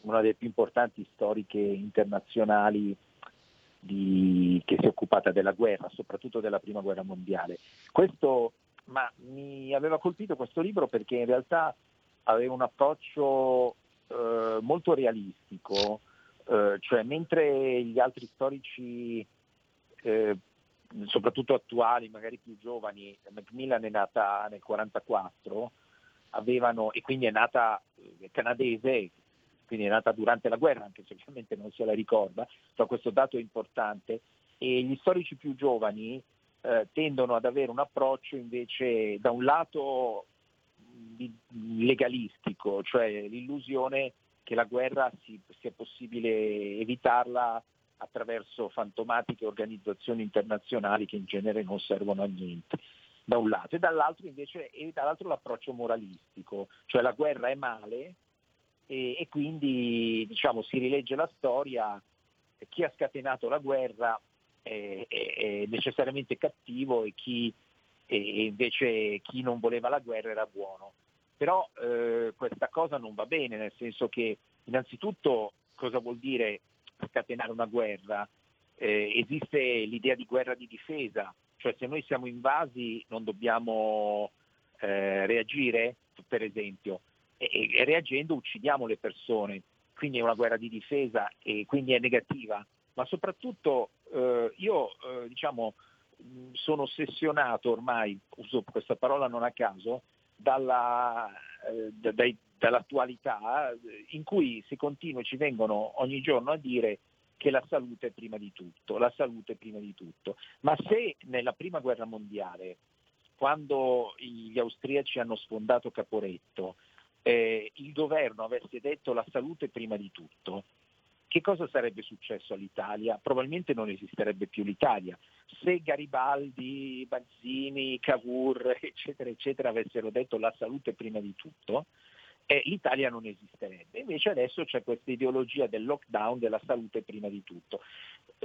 una delle più importanti storiche internazionali Di, che si è occupata della guerra, soprattutto della prima guerra mondiale. Questo, ma mi aveva colpito questo libro perché in realtà aveva un approccio eh, molto realistico, eh, cioè mentre gli altri storici, eh, soprattutto attuali, magari più giovani, Macmillan è nata nel quarantaquattro, avevano, e quindi è nata eh, canadese, quindi è nata durante la guerra, anche se ovviamente non se la ricorda, però questo dato è importante, e gli storici più giovani eh, tendono ad avere un approccio invece da un lato legalistico, cioè l'illusione che la guerra si, sia possibile evitarla attraverso fantomatiche organizzazioni internazionali che in genere non servono a niente, da un lato, e dall'altro invece e dall'altro l'approccio moralistico, cioè la guerra è male, E, e quindi diciamo si rilegge la storia, chi ha scatenato la guerra è, è, è necessariamente cattivo e chi e invece chi non voleva la guerra era buono. Però eh, questa cosa non va bene, nel senso che innanzitutto cosa vuol dire scatenare una guerra? Eh, esiste l'idea di guerra di difesa, cioè se noi siamo invasi non dobbiamo eh, reagire, per esempio. E reagendo uccidiamo le persone, quindi è una guerra di difesa e quindi è negativa, ma soprattutto eh, io eh, diciamo sono ossessionato ormai, uso questa parola non a caso, dalla, eh, da, dai, dall'attualità in cui si continua e ci vengono ogni giorno a dire che la salute è prima di tutto, la salute è prima di tutto, ma se nella prima guerra mondiale quando gli austriaci hanno sfondato Caporetto, eh, il governo avesse detto la salute prima di tutto, che cosa sarebbe successo all'Italia? Probabilmente non esisterebbe più l'Italia. Se Garibaldi, Bazzini, Cavour, eccetera, eccetera, avessero detto la salute prima di tutto, eh, l'Italia non esisterebbe. Invece adesso c'è questa ideologia del lockdown, della salute prima di tutto,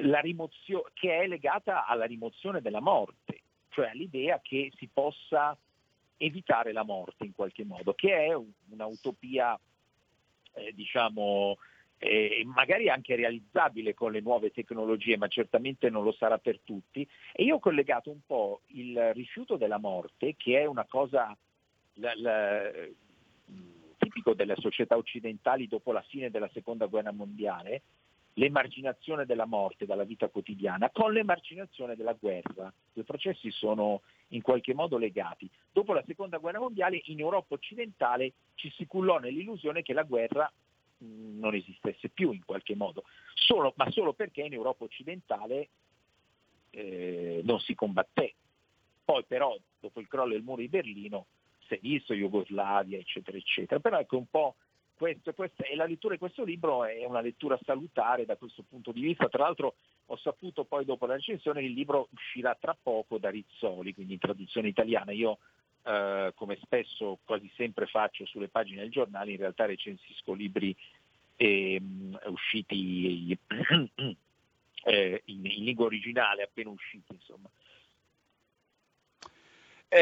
la rimozio- che è legata alla rimozione della morte, cioè all'idea che si possa evitare la morte in qualche modo, che è un'utopia, eh, diciamo... Eh, magari anche realizzabile con le nuove tecnologie, ma certamente non lo sarà per tutti. E io ho collegato un po' il rifiuto della morte, che è una cosa la, la, tipico delle società occidentali dopo la fine della seconda guerra mondiale, l'emarginazione della morte dalla vita quotidiana, con l'emarginazione della guerra. I processi sono in qualche modo legati. Dopo la seconda guerra mondiale in Europa occidentale ci si cullò nell'illusione che la guerra non esistesse più in qualche modo, solo, ma solo perché in Europa occidentale eh, non si combatté. Poi però dopo il crollo del muro di Berlino si è visto Jugoslavia, eccetera eccetera. Però ecco un po' questo, questo e la lettura di questo libro è una lettura salutare da questo punto di vista. Tra l'altro ho saputo poi dopo la recensione che il libro uscirà tra poco da Rizzoli, quindi in traduzione italiana. Io Uh, come spesso quasi sempre faccio sulle pagine del giornale, in realtà recensisco libri eh, usciti eh, in, in lingua originale, appena usciti, insomma.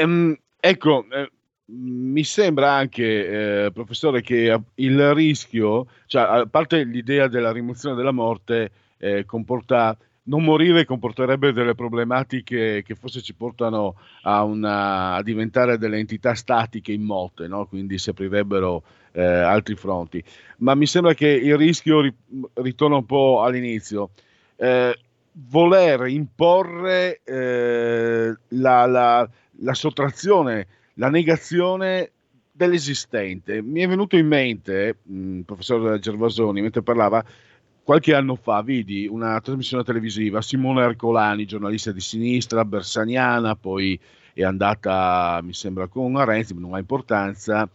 Um, ecco, eh, mi sembra anche, eh, professore, che il rischio, cioè a parte l'idea della rimozione della morte, eh, comporta non morire comporterebbe delle problematiche che forse ci portano a, una, a diventare delle entità statiche immote, no? Quindi si aprirebbero eh, altri fronti. Ma mi sembra che il rischio ri, ritorna un po' all'inizio. Eh, voler imporre eh, la, la, la sottrazione, la negazione dell'esistente. Mi è venuto in mente, mh, professor Gervasoni, mentre parlava, qualche anno fa vidi una trasmissione televisiva, Simone Ercolani, giornalista di sinistra, bersaniana, poi è andata, mi sembra, con Renzi, non ha importanza,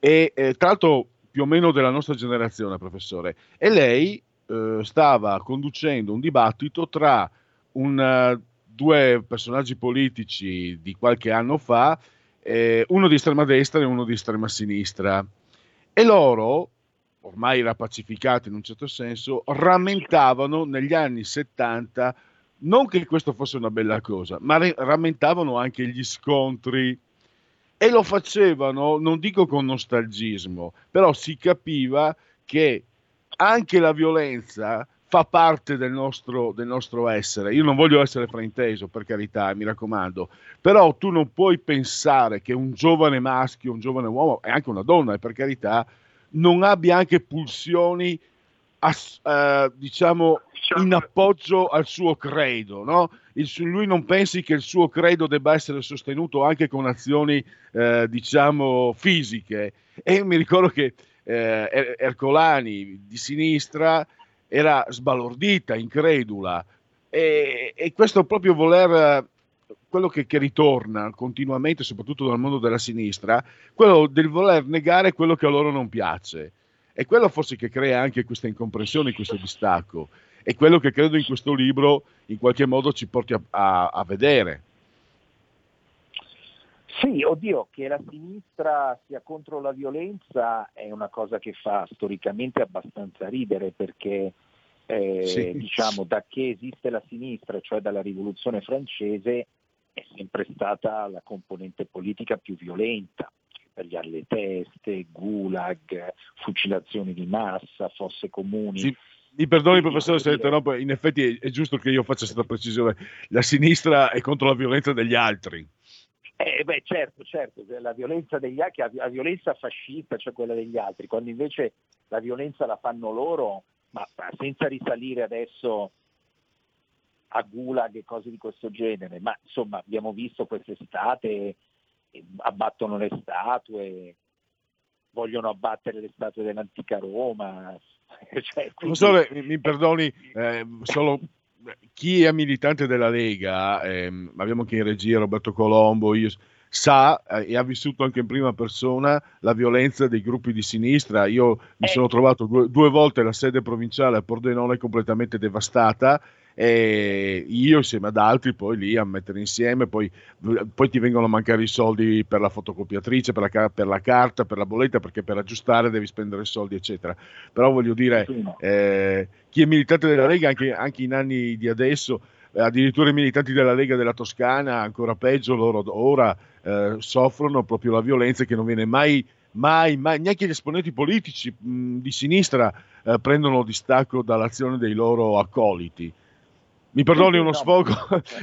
e eh, tra l'altro più o meno della nostra generazione, professore, e lei eh, stava conducendo un dibattito tra un, due personaggi politici di qualche anno fa, eh, uno di estrema destra e uno di estrema sinistra, e loro, ormai rapacificati in un certo senso, rammentavano negli anni settanta, non che questo fosse una bella cosa, ma re- rammentavano anche gli scontri, e lo facevano, non dico con nostalgismo, però si capiva che anche la violenza fa parte del nostro, del nostro essere. Io non voglio essere frainteso, per carità, mi raccomando, però tu non puoi pensare che un giovane maschio, un giovane uomo, e anche una donna, per carità, non abbia anche pulsioni ass, eh, diciamo in appoggio al suo credo, no? Il, lui non pensi che il suo credo debba essere sostenuto anche con azioni eh, diciamo fisiche. E io mi ricordo che eh, Ercolani di sinistra era sbalordita, incredula, e, e questo proprio voler, quello che, che ritorna continuamente, soprattutto dal mondo della sinistra, quello del voler negare quello che a loro non piace. È quello forse che crea anche questa incomprensione, questo distacco. È quello che credo in questo libro in qualche modo ci porti a, a, a vedere. Sì, oddio, che la sinistra sia contro la violenza è una cosa che fa storicamente abbastanza ridere, perché eh, sì. diciamo da che esiste la sinistra, cioè dalla rivoluzione francese, è sempre stata la componente politica più violenta, tagliare le teste, gulag, fucilazioni di massa, fosse comuni. Sì, mi perdoni, professore, se interrompo, in effetti è, è giusto che io faccia questa precisione, la sinistra è contro la violenza degli altri. Eh beh, certo, certo, la violenza degli altri, la violenza fascista, cioè quella degli altri, quando invece la violenza la fanno loro, ma senza risalire adesso a gulag e cose di questo genere, ma insomma abbiamo visto quest'estate, abbattono le statue, vogliono abbattere le statue dell'antica Roma. Cioè, quindi... Professore, mi perdoni, eh, solo chi è militante della Lega, ehm, abbiamo anche in regia Roberto Colombo, io, sa eh, e ha vissuto anche in prima persona la violenza dei gruppi di sinistra. Io mi eh. sono trovato due, due volte la sede provinciale a Pordenone completamente devastata, e io insieme ad altri poi lì a mettere insieme, poi, poi ti vengono a mancare i soldi per la fotocopiatrice, per la, per la carta, per la bolletta, perché per aggiustare devi spendere soldi eccetera. Però voglio dire, eh, chi è militante della Lega anche, anche in anni di adesso, addirittura i militanti della Lega della Toscana, ancora peggio, loro ora eh, soffrono proprio la violenza che non viene mai, mai, mai, neanche gli esponenti politici mh, di sinistra eh, prendono distacco dall'azione dei loro accoliti. Mi perdoni uno sfogo,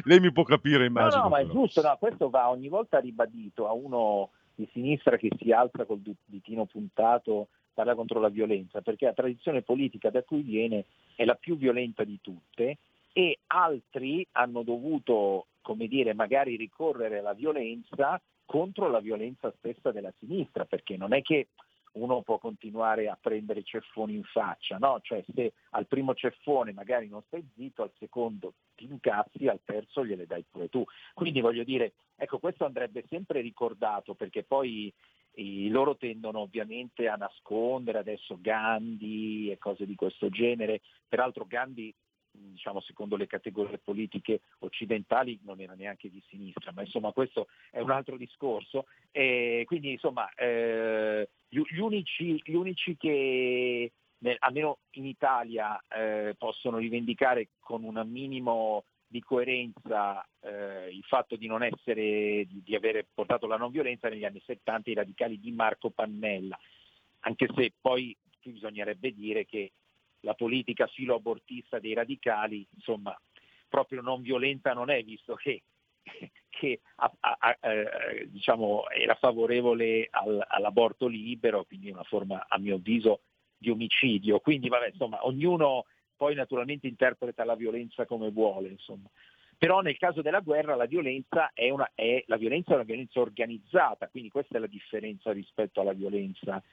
lei mi può capire, immagino. No, no, ma è giusto, no, questo va ogni volta ribadito a uno di sinistra che si alza col ditino puntato, parla contro la violenza, perché la tradizione politica da cui viene è la più violenta di tutte, e altri hanno dovuto, come dire, magari ricorrere alla violenza contro la violenza stessa della sinistra, perché non è che uno può continuare a prendere ceffoni in faccia, no? Cioè, se al primo ceffone magari non stai zitto, al secondo ti incazzi, al terzo gliele dai pure tu. Quindi voglio dire, ecco, questo andrebbe sempre ricordato, perché poi i loro tendono ovviamente a nascondere adesso Gandhi e cose di questo genere. Peraltro Gandhi, diciamo, secondo le categorie politiche occidentali non era neanche di sinistra, ma insomma questo è un altro discorso. E quindi insomma eh, gli unici, gli unici che almeno in Italia eh, possono rivendicare con un minimo di coerenza eh, il fatto di non essere di, di avere portato la non violenza negli anni settanta, i radicali di Marco Pannella, anche se poi qui bisognerebbe dire che la politica filoabortista dei radicali, insomma, proprio non violenta non è, visto che, che a, a, a, diciamo, era favorevole al, all'aborto libero, quindi una forma, a mio avviso, di omicidio. Quindi, vabbè, insomma, ognuno poi naturalmente interpreta la violenza come vuole, insomma. Però nel caso della guerra la violenza è una, è, la violenza è una violenza organizzata, quindi questa è la differenza rispetto alla violenza.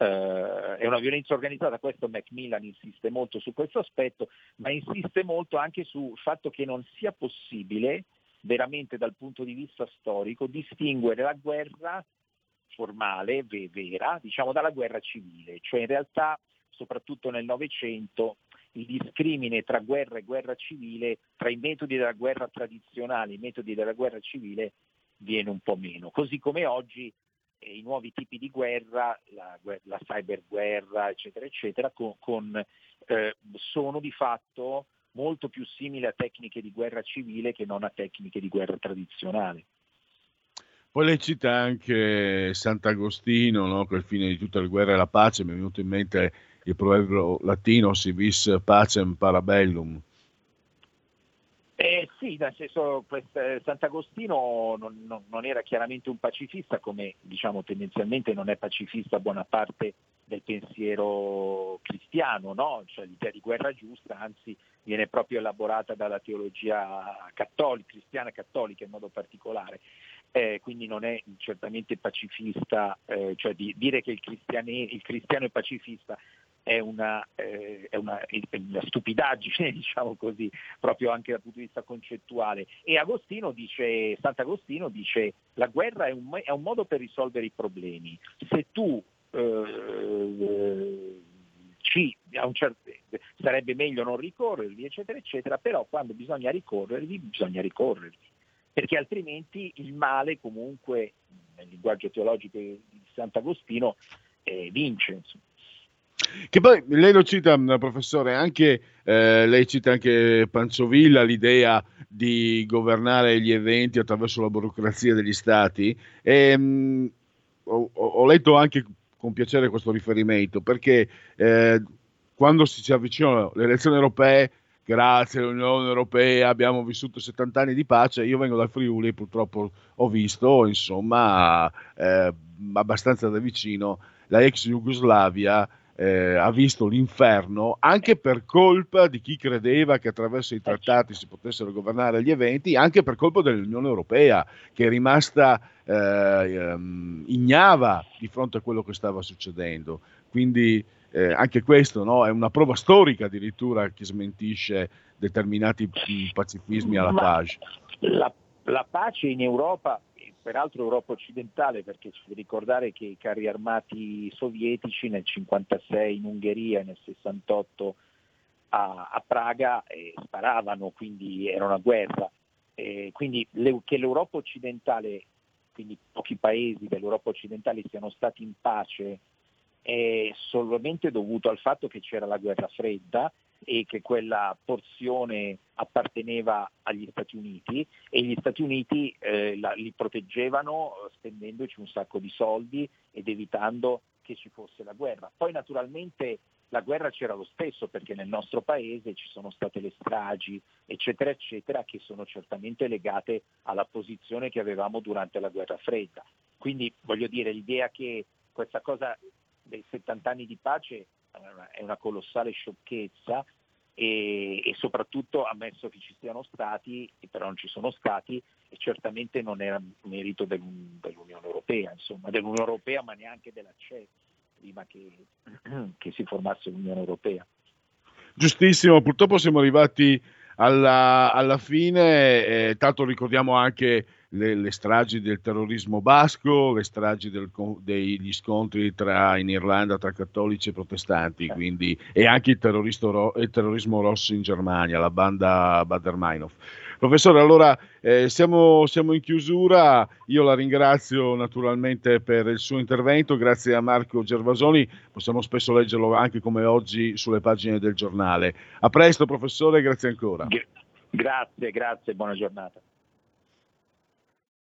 Uh, è una violenza organizzata, questo Macmillan insiste molto su questo aspetto, ma insiste molto anche sul fatto che non sia possibile veramente dal punto di vista storico distinguere la guerra formale, vera, diciamo, dalla guerra civile. Cioè in realtà, soprattutto nel Novecento, il discrimine tra guerra e guerra civile, tra i metodi della guerra tradizionale e i metodi della guerra civile, viene un po' meno. Così come oggi i nuovi tipi di guerra, la, la cyberguerra, eccetera, eccetera, con, con, eh, sono di fatto molto più simili a tecniche di guerra civile che non a tecniche di guerra tradizionale. Poi lei cita anche Sant'Agostino, no? Che il fine di tutte le guerre è la pace. Mi è venuto in mente il proverbio latino, si vis pacem parabellum. Eh, sì, nel senso, Sant'Agostino non, non, non era chiaramente un pacifista, come diciamo tendenzialmente non è pacifista buona parte del pensiero cristiano, no? Cioè l'idea di guerra giusta, anzi, viene proprio elaborata dalla teologia cattolica, cristiana cattolica in modo particolare, eh, quindi non è certamente pacifista, eh, cioè di, dire che il, il cristiano è pacifista È una, eh, è, una, è una stupidaggine, diciamo così, proprio anche dal punto di vista concettuale. E Agostino dice, Sant'Agostino dice, la guerra è un, è un modo per risolvere i problemi. Se tu eh, ci a un certo, sarebbe meglio non ricorrervi, eccetera, eccetera, però quando bisogna ricorrervi, bisogna ricorrervi, perché altrimenti il male, comunque, nel linguaggio teologico di Sant'Agostino, eh, vince, insomma. Che poi lei lo cita, professore, anche eh, lei cita anche Pancho Villa, l'idea di governare gli eventi attraverso la burocrazia degli stati. E, mh, ho, ho letto anche con piacere questo riferimento, perché eh, quando si ci avvicinano le elezioni europee, grazie all'Unione Europea abbiamo vissuto settanta anni di pace. Io vengo dal Friuli, purtroppo ho visto, insomma, eh, abbastanza da vicino la ex Jugoslavia. Eh, ha visto l'inferno anche per colpa di chi credeva che attraverso i trattati si potessero governare gli eventi, anche per colpa dell'Unione Europea, che è rimasta eh, ignava di fronte a quello che stava succedendo. Quindi eh, anche questo, no? È una prova storica addirittura che smentisce determinati pacifismi alla Page. La, la pace in Europa, peraltro Europa occidentale, perché c'è da ricordare che i carri armati sovietici nel cinquantasei in Ungheria e nel sessantotto a, a Praga eh, sparavano, quindi era una guerra. Eh, quindi le, che l'Europa occidentale, quindi pochi paesi dell'Europa occidentale siano stati in pace è solamente dovuto al fatto che c'era la guerra fredda e che quella porzione apparteneva agli Stati Uniti e gli Stati Uniti eh, la, li proteggevano spendendoci un sacco di soldi ed evitando che ci fosse la guerra. Poi naturalmente la guerra c'era lo stesso, perché nel nostro paese ci sono state le stragi eccetera eccetera, che sono certamente legate alla posizione che avevamo durante la guerra fredda. Quindi voglio dire, l'idea che questa cosa dei settant'anni di pace è una colossale sciocchezza e, e soprattutto, ammesso che ci siano stati, e però non ci sono stati, e certamente non era merito dell'un, dell'Unione Europea, insomma, dell'Unione Europea ma neanche della C E prima che, che si formasse l'Unione Europea. Giustissimo, purtroppo siamo arrivati alla, alla fine, eh, tanto ricordiamo anche Le, le stragi del terrorismo basco, le stragi del, degli scontri tra, in Irlanda tra cattolici e protestanti, quindi, e anche il, terroristo, il terrorismo rosso in Germania, la banda Baader-Meinhof. Professore, allora eh, siamo, siamo in chiusura, io la ringrazio naturalmente per il suo intervento, grazie a Marco Gervasoni, possiamo spesso leggerlo anche come oggi sulle pagine del giornale. A presto professore, grazie ancora. Grazie, grazie, buona giornata.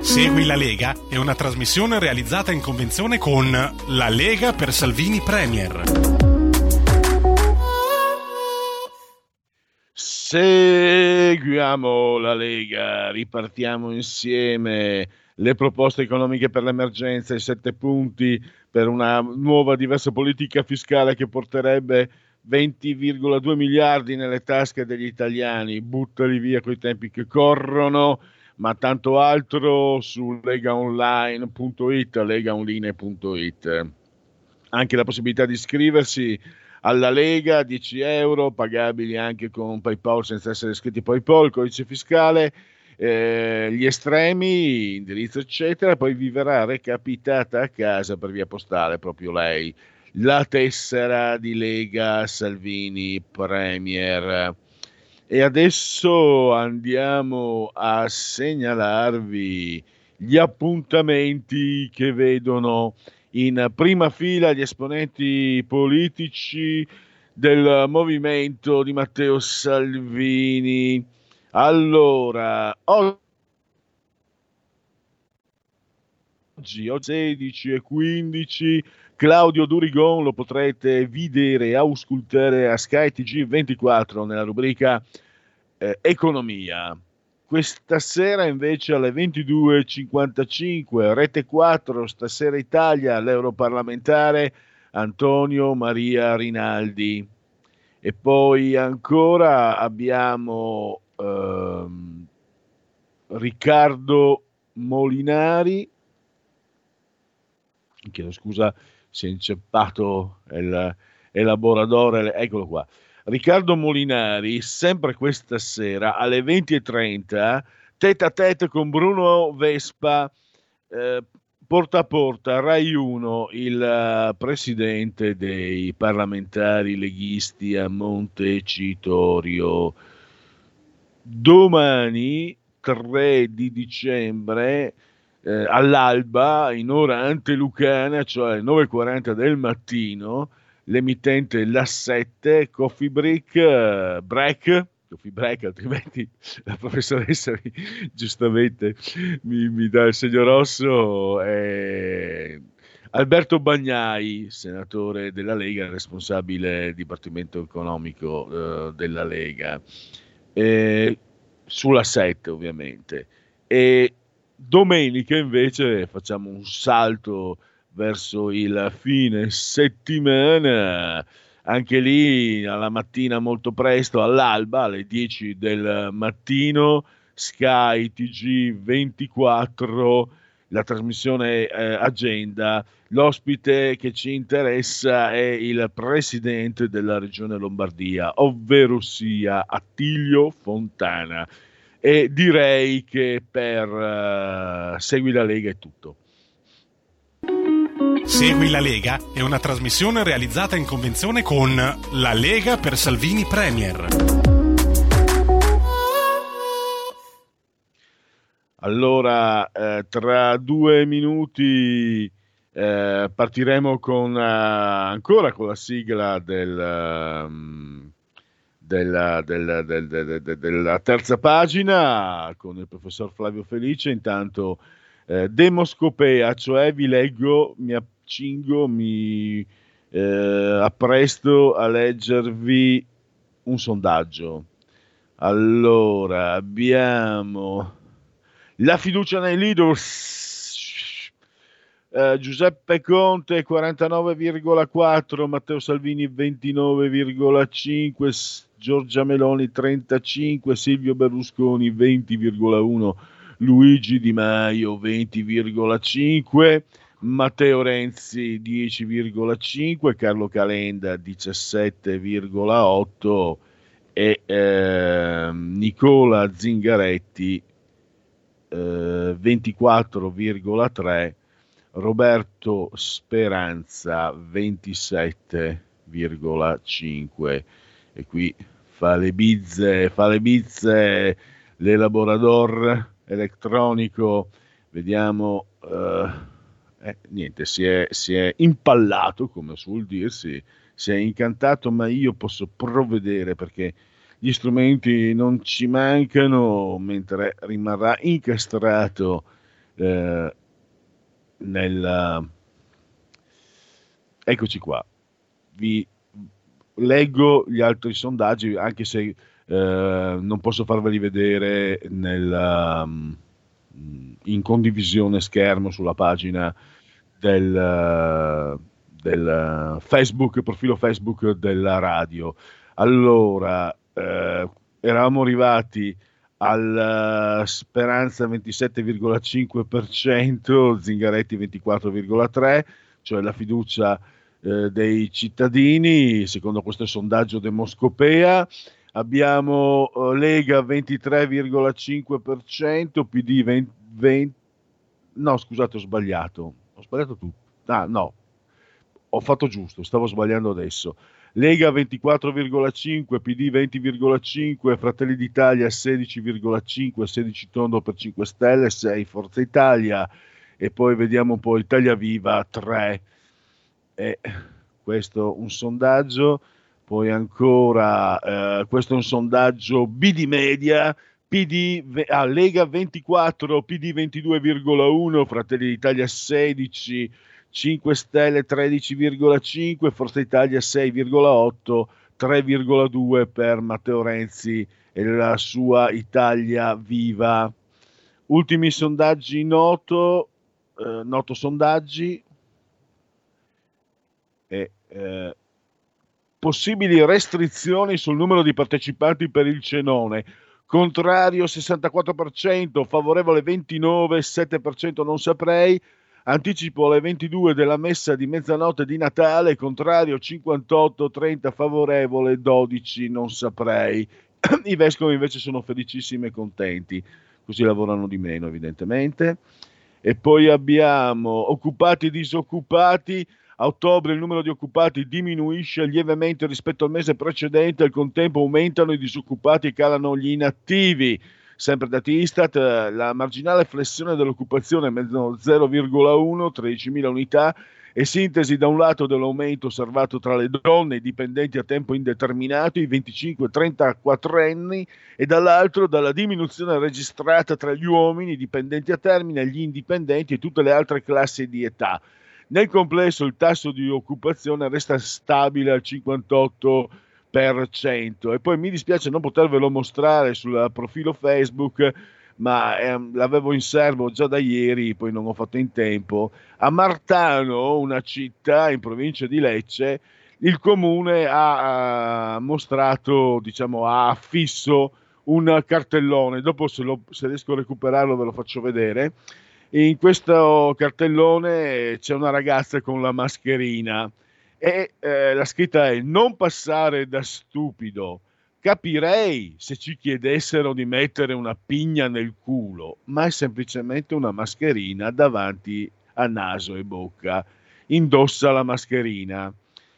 Segui la Lega è una trasmissione realizzata in convenzione con La Lega per Salvini Premier. Seguiamo la Lega, ripartiamo insieme. Le proposte economiche per l'emergenza, i sette punti per una nuova diversa politica fiscale che porterebbe venti virgola due miliardi nelle tasche degli italiani. Buttali via coi tempi che corrono. Ma tanto altro su legaonline punto it, legaonline punto it. Anche la possibilità di iscriversi alla Lega, dieci euro, pagabili anche con PayPal senza essere iscritti PayPal, codice fiscale, eh, gli estremi, indirizzo eccetera, poi vi verrà recapitata a casa per via postale, proprio lei, la tessera di Lega Salvini Premier. E adesso andiamo a segnalarvi gli appuntamenti che vedono in prima fila gli esponenti politici del movimento di Matteo Salvini. Allora, oggi, oggi sedici e quindici, Claudio Durigon lo potrete vedere e auscultare a Sky T G ventiquattro nella rubrica eh, Economia. Questa sera invece alle ventidue e cinquantacinque, Rete quattro, Stasera Italia, l'europarlamentare Antonio Maria Rinaldi. E poi ancora abbiamo ehm, Riccardo Molinari, chiedo scusa, si è inceppato il elaboratore, eccolo qua. Riccardo Molinari, sempre questa sera alle venti e trenta, tête à tête con Bruno Vespa, eh, porta a porta, Rai uno, il presidente dei parlamentari leghisti a Montecitorio. Domani, tre di dicembre, Eh, all'alba, in ora antelucana, cioè alle nove e quaranta del mattino, l'emittente La sette, Coffee Break, eh, break Coffee Break, altrimenti la professoressa mi, giustamente mi, mi dà il segno rosso, eh, Alberto Bagnai, senatore della Lega, responsabile dipartimento economico eh, della Lega, eh, sulla sette ovviamente. E domenica invece facciamo un salto verso il fine settimana, anche lì alla mattina molto presto, all'alba alle dieci del mattino, Sky T G ventiquattro, la trasmissione eh, Agenda. L'ospite che ci interessa è il presidente della regione Lombardia, ovvero sia Attilio Fontana. E direi che per uh, Segui la Lega è tutto. Segui la Lega è una trasmissione realizzata in convenzione con La Lega per Salvini Premier. Allora, eh, tra due minuti eh, partiremo con uh, ancora con la sigla del... Um, Della, della, della, della, della terza pagina con il professor Flavio Felice. Intanto eh, demoscopea, cioè vi leggo, mi accingo, mi eh, appresto a leggervi un sondaggio. Allora abbiamo la fiducia nei leader, eh, Giuseppe Conte quarantanove virgola quattro, Matteo Salvini ventinove virgola cinque, Giorgia Meloni trentacinque, Silvio Berlusconi venti virgola uno, Luigi Di Maio venti virgola cinque, Matteo Renzi dieci virgola cinque, Carlo Calenda diciassette virgola otto e eh, Nicola Zingaretti eh, ventiquattro virgola tre, Roberto Speranza ventisette virgola cinque. E qui fa le bizze, fa le bizze l'elaborador elettronico, vediamo, eh, Eh, niente, si è, si è impallato, come suol dirsi, si è incantato, ma io posso provvedere perché gli strumenti non ci mancano, mentre rimarrà incastrato eh, nella... Eccoci qua, vi leggo gli altri sondaggi, anche se eh, non posso farveli vedere nella... in condivisione schermo sulla pagina del, del Facebook, profilo Facebook della radio. Allora, eh, eravamo arrivati alla Speranza ventisette virgola cinque per cento, Zingaretti ventiquattro virgola tre per cento, cioè la fiducia eh, dei cittadini, secondo questo sondaggio Demoscopea. Abbiamo Lega ventitré virgola cinque per cento, P D venti, venti no scusate ho sbagliato, ho sbagliato tutto, ah no, ho fatto giusto, stavo sbagliando adesso, Lega ventiquattro virgola cinque, P D venti virgola cinque, Fratelli d'Italia sedici virgola cinque, sedici tondo per cinque Stelle, sei Forza Italia e poi vediamo poi Italia Viva tre, e questo un sondaggio. Poi ancora, eh, questo è un sondaggio B D Media, P D, ah, Lega ventiquattro, P D ventidue virgola uno, Fratelli d'Italia sedici, cinque Stelle tredici virgola cinque, Forza Italia sei virgola otto, tre virgola due per Matteo Renzi e la sua Italia Viva. Ultimi sondaggi noto, eh, noto sondaggi. E... Eh, possibili restrizioni sul numero di partecipanti per il cenone, contrario sessantaquattro per cento, favorevole ventinove, sette per cento non saprei, anticipo alle ventidue della messa di mezzanotte di Natale, contrario cinquantotto, trenta favorevole, dodici non saprei. I vescovi invece sono felicissimi e contenti, così lavorano di meno evidentemente. E poi abbiamo occupati e disoccupati. A ottobre il numero di occupati diminuisce lievemente rispetto al mese precedente, al contempo aumentano i disoccupati e calano gli inattivi. Sempre dati Istat, la marginale flessione dell'occupazione è meno zero virgola uno, tredicimila unità, e sintesi da un lato dell'aumento osservato tra le donne, i dipendenti a tempo indeterminato, i venticinque trentaquattro anni, e dall'altro dalla diminuzione registrata tra gli uomini, i dipendenti a termine, gli indipendenti e tutte le altre classi di età. Nel complesso il tasso di occupazione resta stabile al cinquantotto per cento. E poi mi dispiace non potervelo mostrare sul profilo Facebook, ma eh, l'avevo in serbo già da ieri, poi non ho fatto in tempo. A Martano, una città in provincia di Lecce, il comune ha, ha mostrato, diciamo, ha affisso un cartellone. Dopo se, lo, se riesco a recuperarlo ve lo faccio vedere. In questo cartellone c'è una ragazza con la mascherina e eh, la scritta è: non passare da stupido, capirei se ci chiedessero di mettere una pigna nel culo, ma è semplicemente una mascherina davanti a naso e bocca, indossa la mascherina.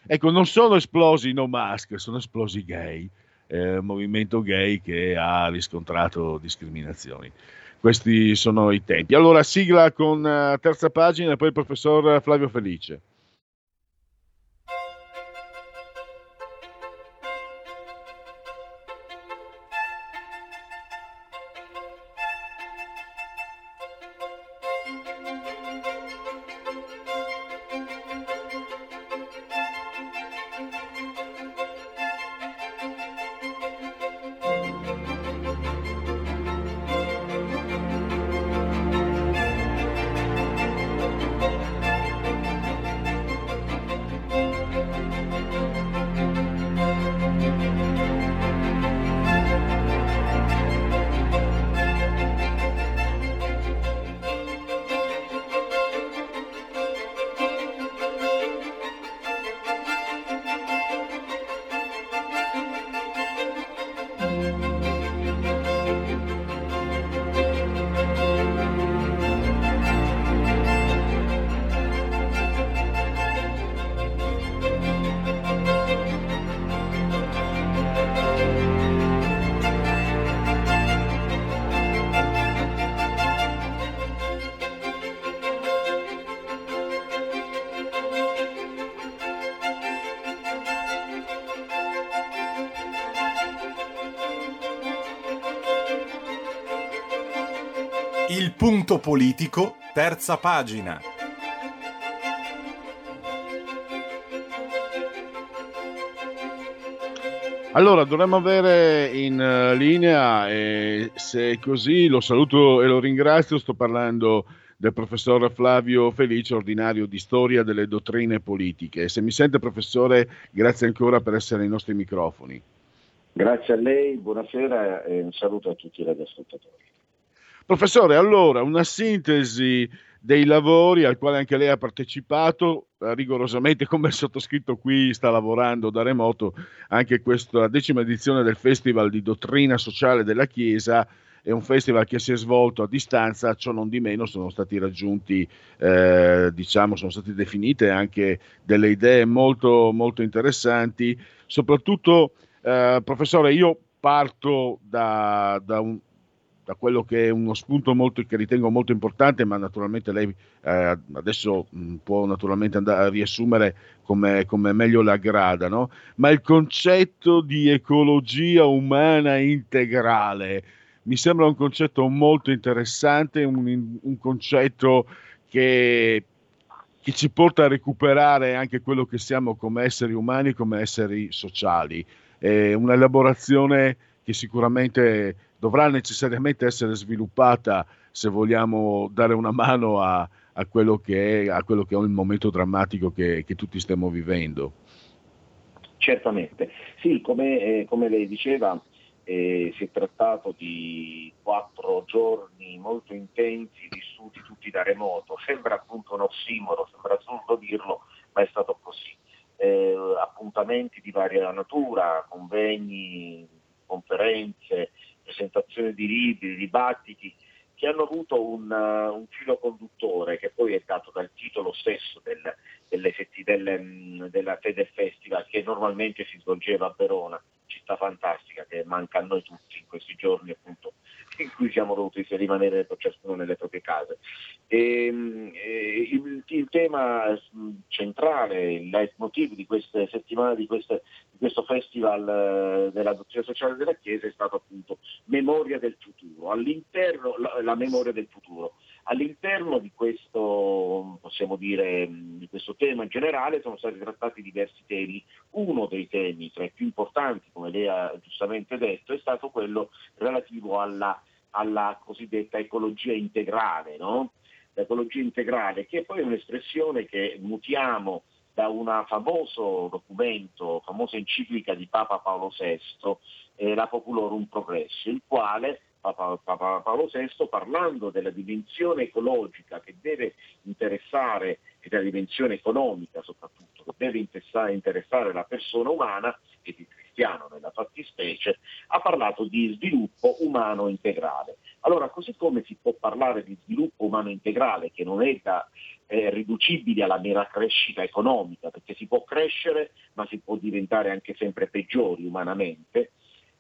Ecco, non sono esplosi no mask, sono esplosi gay, eh, movimento gay che ha riscontrato discriminazioni. Questi sono i tempi. Allora, sigla con uh, terza pagina e poi il professor Flavio Felice. Il punto politico, terza pagina. Allora, dovremmo avere in linea, e se è così lo saluto e lo ringrazio, sto parlando del professor Flavio Felice, ordinario di Storia delle Dottrine Politiche. Se mi sente, professore, grazie ancora per essere ai nostri microfoni. Grazie a lei, buonasera e un saluto a tutti i radioascoltatori. Professore, allora, una sintesi dei lavori al quale anche lei ha partecipato rigorosamente, come sottoscritto qui sta lavorando da remoto, anche questa decima edizione del Festival di Dottrina Sociale della Chiesa. È un festival che si è svolto a distanza, ciò non di meno sono stati raggiunti, eh, diciamo, sono state definite anche delle idee molto, molto interessanti. Soprattutto, eh, professore, io parto da, da, un, da quello che è uno spunto molto, che ritengo molto importante, ma naturalmente lei eh, adesso mh, può naturalmente andare a riassumere come, come meglio le aggrada, no? Ma il concetto di ecologia umana integrale mi sembra un concetto molto interessante, un, un concetto che, che ci porta a recuperare anche quello che siamo come esseri umani, come esseri sociali. È un'elaborazione che sicuramente dovrà necessariamente essere sviluppata se vogliamo dare una mano a, a, quello, che è, a quello che è il momento drammatico che, che tutti stiamo vivendo. Certamente. Sì, come, eh, come lei diceva, Eh, si è trattato di quattro giorni molto intensi di studi tutti da remoto. Sembra appunto un ossimoro, sembra assurdo dirlo, ma è stato così. Eh, appuntamenti di varia natura, convegni, conferenze, presentazioni di libri, dibattiti, che hanno avuto un, uh, un filo conduttore che poi è dato dal titolo stesso del, delle, delle, della Fede Festival, che normalmente si svolgeva a Verona, città fantastica che manca a noi tutti in questi giorni, appunto, in cui siamo dovuti rimanere ciascuno nelle proprie case. E, e, il, il tema centrale, il leitmotiv di queste settimane, di, queste, di questo festival della dottrina sociale della Chiesa è stato appunto memoria del futuro, all'interno la, la memoria del futuro. All'interno di questo, possiamo dire, di questo tema in generale sono stati trattati diversi temi. Uno dei temi tra i più importanti, come lei ha giustamente detto, è stato quello relativo alla, alla cosiddetta ecologia integrale, no? L'ecologia integrale, che è poi un'espressione che mutiamo da un famoso documento, famosa enciclica di Papa Paolo sesto, eh, la Populorum Progresso, il quale Papa Paolo sesto, parlando della dimensione ecologica che deve interessare, e della dimensione economica soprattutto, che deve interessare la persona umana, e il cristiano nella fattispecie, ha parlato di sviluppo umano integrale. Allora, così come si può parlare di sviluppo umano integrale, che non è da, eh, riducibile alla mera crescita economica, perché si può crescere ma si può diventare anche sempre peggiori umanamente,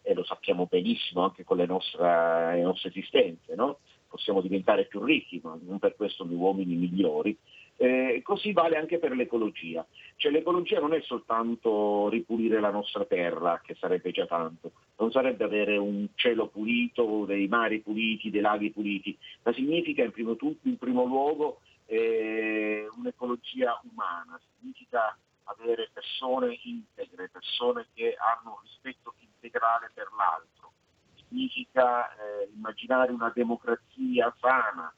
e lo sappiamo benissimo anche con le nostre, le nostre esistenze, no? Possiamo diventare più ricchi, ma non per questo gli uomini migliori. Eh, così vale anche per l'ecologia. Cioè l'ecologia non è soltanto ripulire la nostra terra, che sarebbe già tanto, non sarebbe avere un cielo pulito, dei mari puliti, dei laghi puliti, ma significa in primo, tutto, in primo luogo eh, un'ecologia umana, significa avere persone integre, persone che hanno rispetto integrale per l'altro, significa eh, immaginare una democrazia sana,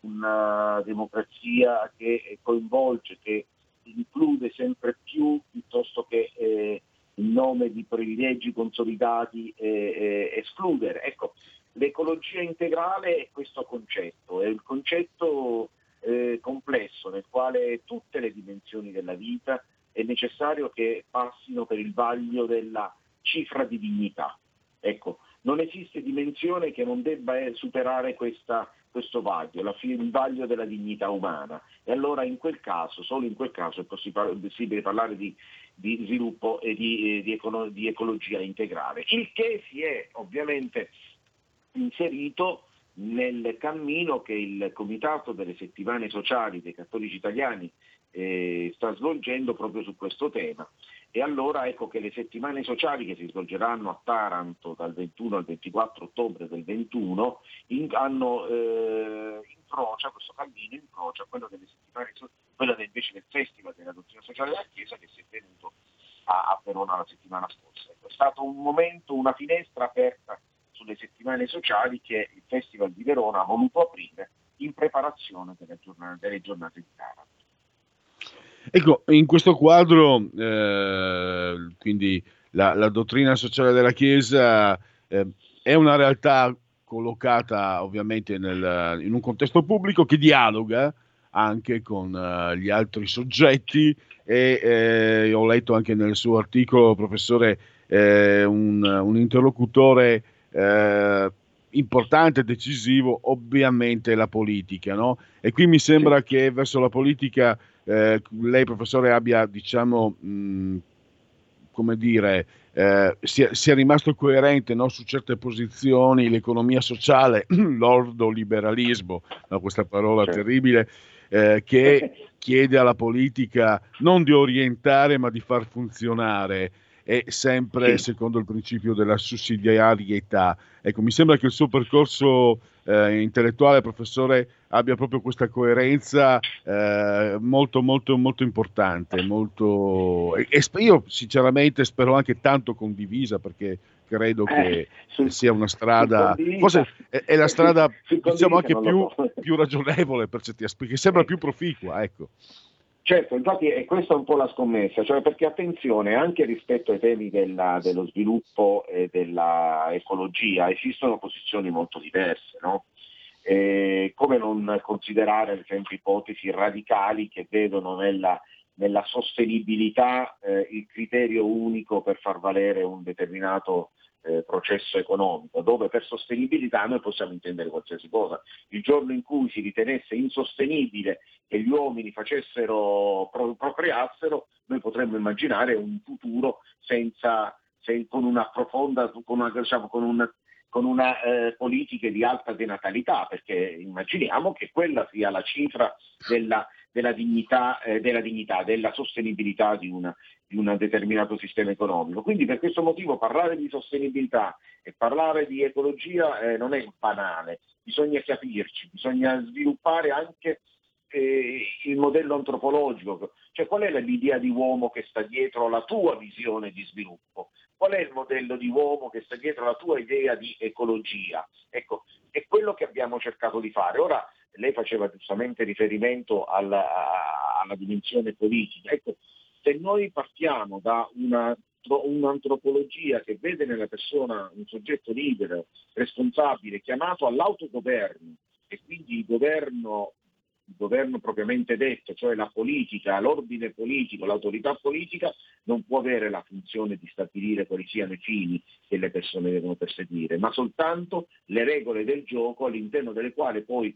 una democrazia che coinvolge, che include sempre più, piuttosto che eh, in nome di privilegi consolidati eh, eh, escludere. Ecco, l'ecologia integrale è questo concetto, è il concetto eh, complesso nel quale tutte le dimensioni della vita è necessario che passino per il vaglio della cifra di dignità. Ecco, non esiste dimensione che non debba superare questa, questo vaglio, la, il vaglio della dignità umana. E allora in quel caso, solo in quel caso, è possibile parlare di, di sviluppo e di, di, econo, di ecologia integrale, il che si è ovviamente inserito nel cammino che il Comitato delle Settimane Sociali dei Cattolici Italiani eh, sta svolgendo proprio su questo tema. E allora ecco che le settimane sociali che si svolgeranno a Taranto dal ventuno al ventiquattro ottobre del ventuno in, hanno eh, incrocia, questo cammino incrocia quello delle settimane, quella del, invece del Festival della Dottrina Sociale della Chiesa che si è tenuto a, a Verona la settimana scorsa. Ecco, è stato un momento, una finestra aperta sulle settimane sociali che il Festival di Verona ha voluto aprire in preparazione delle giornate, delle giornate di Taranto. Ecco, in questo quadro, eh, quindi la, la dottrina sociale della Chiesa eh, è una realtà collocata ovviamente nel, in un contesto pubblico che dialoga anche con eh, gli altri soggetti e eh, ho letto anche nel suo articolo, professore, eh, un, un interlocutore eh, importante, decisivo, ovviamente la politica, no? E qui mi sembra che verso la politica Eh, lei, professore, abbia, diciamo, mh, come dire, eh, sia, sia rimasto coerente, no, su certe posizioni, l'economia sociale, l'ordoliberalismo, no, questa parola terribile, eh, che chiede alla politica non di orientare ma di far funzionare, e sempre secondo il principio della sussidiarietà. Ecco, mi sembra che il suo percorso eh, intellettuale, professore, abbia proprio questa coerenza eh, molto molto molto importante, molto e, e io sinceramente spero anche tanto condivisa, perché credo che eh, sia una strada, forse è, è la strada diciamo anche più, più ragionevole per certi aspetti, che sembra più proficua, ecco. Certo, infatti è questa un po' la scommessa, cioè perché attenzione, anche rispetto ai temi della, dello sviluppo e della ecologia esistono posizioni molto diverse, no? E come non considerare ad esempio ipotesi radicali che vedono nella, nella sostenibilità eh, il criterio unico per far valere un determinato Eh, processo economico, dove per sostenibilità noi possiamo intendere qualsiasi cosa. Il giorno in cui si ritenesse insostenibile che gli uomini facessero, pro, procreassero, noi potremmo immaginare un futuro senza, se, con una profonda, con una, diciamo, con una, con una eh, politica di alta denatalità, perché immaginiamo che quella sia la cifra della della dignità, eh, della dignità, della sostenibilità di una di un determinato sistema economico. Quindi per questo motivo parlare di sostenibilità e parlare di ecologia eh, non è banale, bisogna capirci, bisogna sviluppare anche eh, il modello antropologico, cioè qual è l'idea di uomo che sta dietro la tua visione di sviluppo, qual è il modello di uomo che sta dietro la tua idea di ecologia. Ecco, è quello che abbiamo cercato di fare. Ora, lei faceva giustamente riferimento alla, alla dimensione politica. Ecco, se noi partiamo da una, un'antropologia che vede nella persona un soggetto libero, responsabile, chiamato all'autogoverno, e quindi il governo, il governo propriamente detto, cioè la politica, l'ordine politico, l'autorità politica, non può avere la funzione di stabilire quali siano i fini che le persone devono perseguire, ma soltanto le regole del gioco all'interno delle quali poi,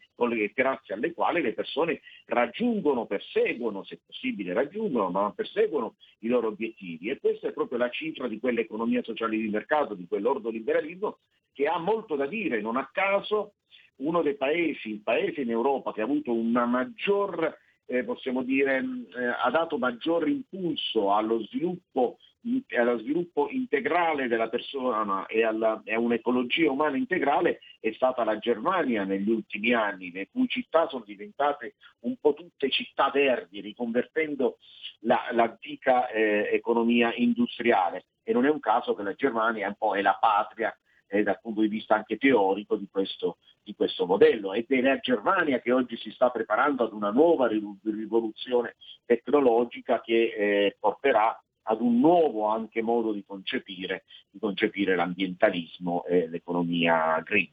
grazie alle quali le persone raggiungono, perseguono, se possibile raggiungono, ma perseguono i loro obiettivi. E questa è proprio la cifra di quell'economia sociale di mercato, di quell'ordoliberalismo, che ha molto da dire. Non a caso uno dei paesi, il paese in Europa che ha avuto una maggior, eh, possiamo dire, eh, ha dato maggior impulso allo sviluppo, in, allo sviluppo integrale della persona e alla, a un'ecologia umana integrale, è stata la Germania negli ultimi anni, le cui città sono diventate un po' tutte città verdi, riconvertendo la, l'antica eh, economia industriale. E non è un caso che la Germania è un po' è la patria, eh, dal punto di vista anche teorico, di questo di questo modello. Ed è la Germania che oggi si sta preparando ad una nuova rivoluzione tecnologica che eh, porterà ad un nuovo anche modo di concepire, di concepire l'ambientalismo e l'economia green.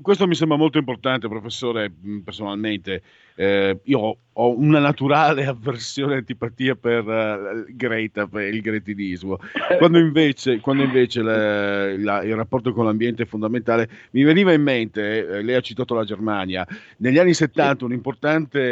Questo mi sembra molto importante, professore. Personalmente eh, io ho una naturale avversione e antipatia per uh, Greta, per il gretinismo, quando invece, quando invece la, la, il rapporto con l'ambiente è fondamentale. Mi veniva in mente, eh, lei ha citato la Germania, negli anni settanta un importante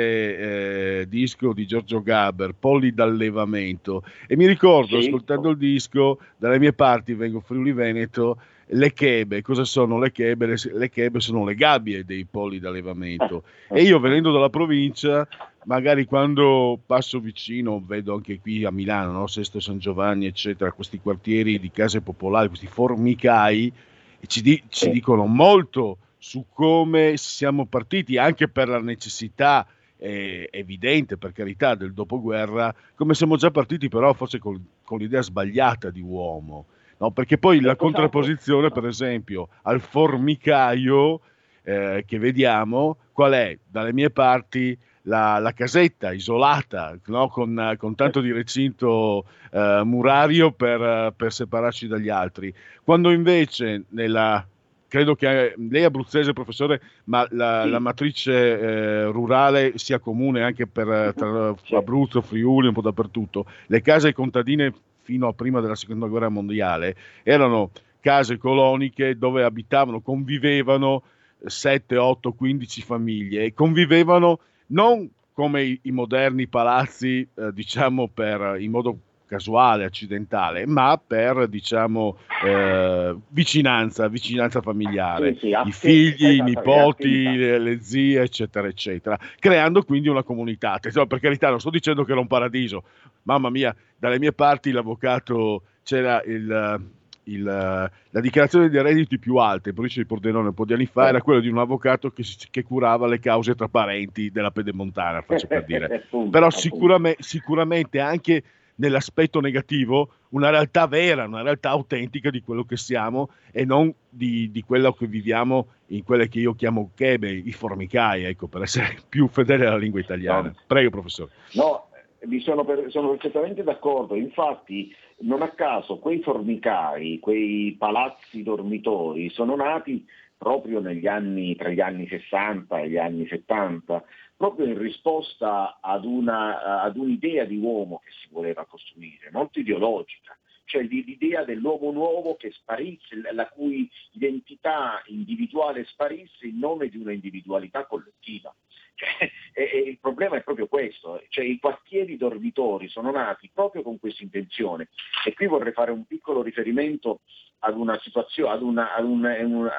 eh, disco di Giorgio Gaber, Polli d'allevamento, e mi ricordo, sì, ascoltando il disco, dalle mie parti, vengo Friuli Veneto, le chebe, cosa sono le chebe? Le, le che sono le gabbie dei poli d'allevamento, e io venendo dalla provincia magari quando passo vicino vedo anche qui a Milano, no? Sesto San Giovanni eccetera, questi quartieri di case popolari, questi formicai, e ci, di- ci dicono molto su come siamo partiti anche per la necessità eh, evidente, per carità, del dopoguerra, come siamo già partiti però forse col, con l'idea sbagliata di uomo, no? Perché poi la contrapposizione per esempio al formicaio eh, che vediamo qual è? Dalle mie parti la, la casetta isolata, no? con, con tanto di recinto eh, murario per, per separarci dagli altri, quando invece nella, credo che lei è abruzzese, professore, ma la, sì. la matrice eh, rurale sia comune anche per tra sì. Abruzzo, Friuli, un po' dappertutto, le case contadine fino a prima della seconda guerra mondiale erano case coloniche dove abitavano, convivevano sette, otto, quindici famiglie, e convivevano non come i, i moderni palazzi, eh, diciamo per, in modo casuale, accidentale, ma per diciamo eh, vicinanza, vicinanza familiare, sì, sì, i figli, esatto, i nipoti, le, le zie, eccetera, eccetera, creando quindi una comunità. Insomma, per carità, non sto dicendo che era un paradiso, mamma mia, dalle mie parti l'avvocato c'era il, il, la dichiarazione dei redditi più alte, in provincia di Pordenone un po' di anni fa, era quella di un avvocato che, che curava le cause tra parenti della pedemontana, faccio per dire. Però sicuramente, sicuramente anche nell'aspetto negativo, una realtà vera, una realtà autentica di quello che siamo e non di, di quello che viviamo in quelle che io chiamo chebe, i formicai, ecco, per essere più fedele alla lingua italiana. Prego, professore. No, vi sono, per, sono perfettamente d'accordo, infatti non a caso quei formicai, quei palazzi dormitori sono nati proprio negli anni, tra gli anni sessanta e gli anni settanta, proprio in risposta ad, una, ad un'idea di uomo che si voleva costruire, molto ideologica, cioè l'idea dell'uomo nuovo che sparisse, la cui identità individuale sparisse in nome di una individualità collettiva. Cioè, e, e il problema è proprio questo, cioè i quartieri dormitori sono nati proprio con questa intenzione, e qui vorrei fare un piccolo riferimento ad una situazione, ad una, ad una, ad una,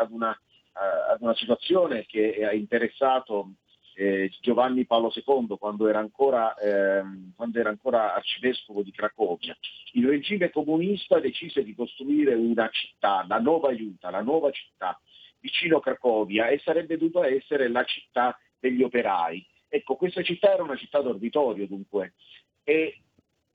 ad una, ad una situazione che ha interessato eh, Giovanni Paolo secondo quando era ancora, eh, quando era ancora arcivescovo di Cracovia. Il regime comunista decise di costruire una città, la Nowa Huta, la nuova città vicino a Cracovia, e sarebbe dovuta essere la città degli operai. Ecco, questa città era una città dormitorio dunque, e,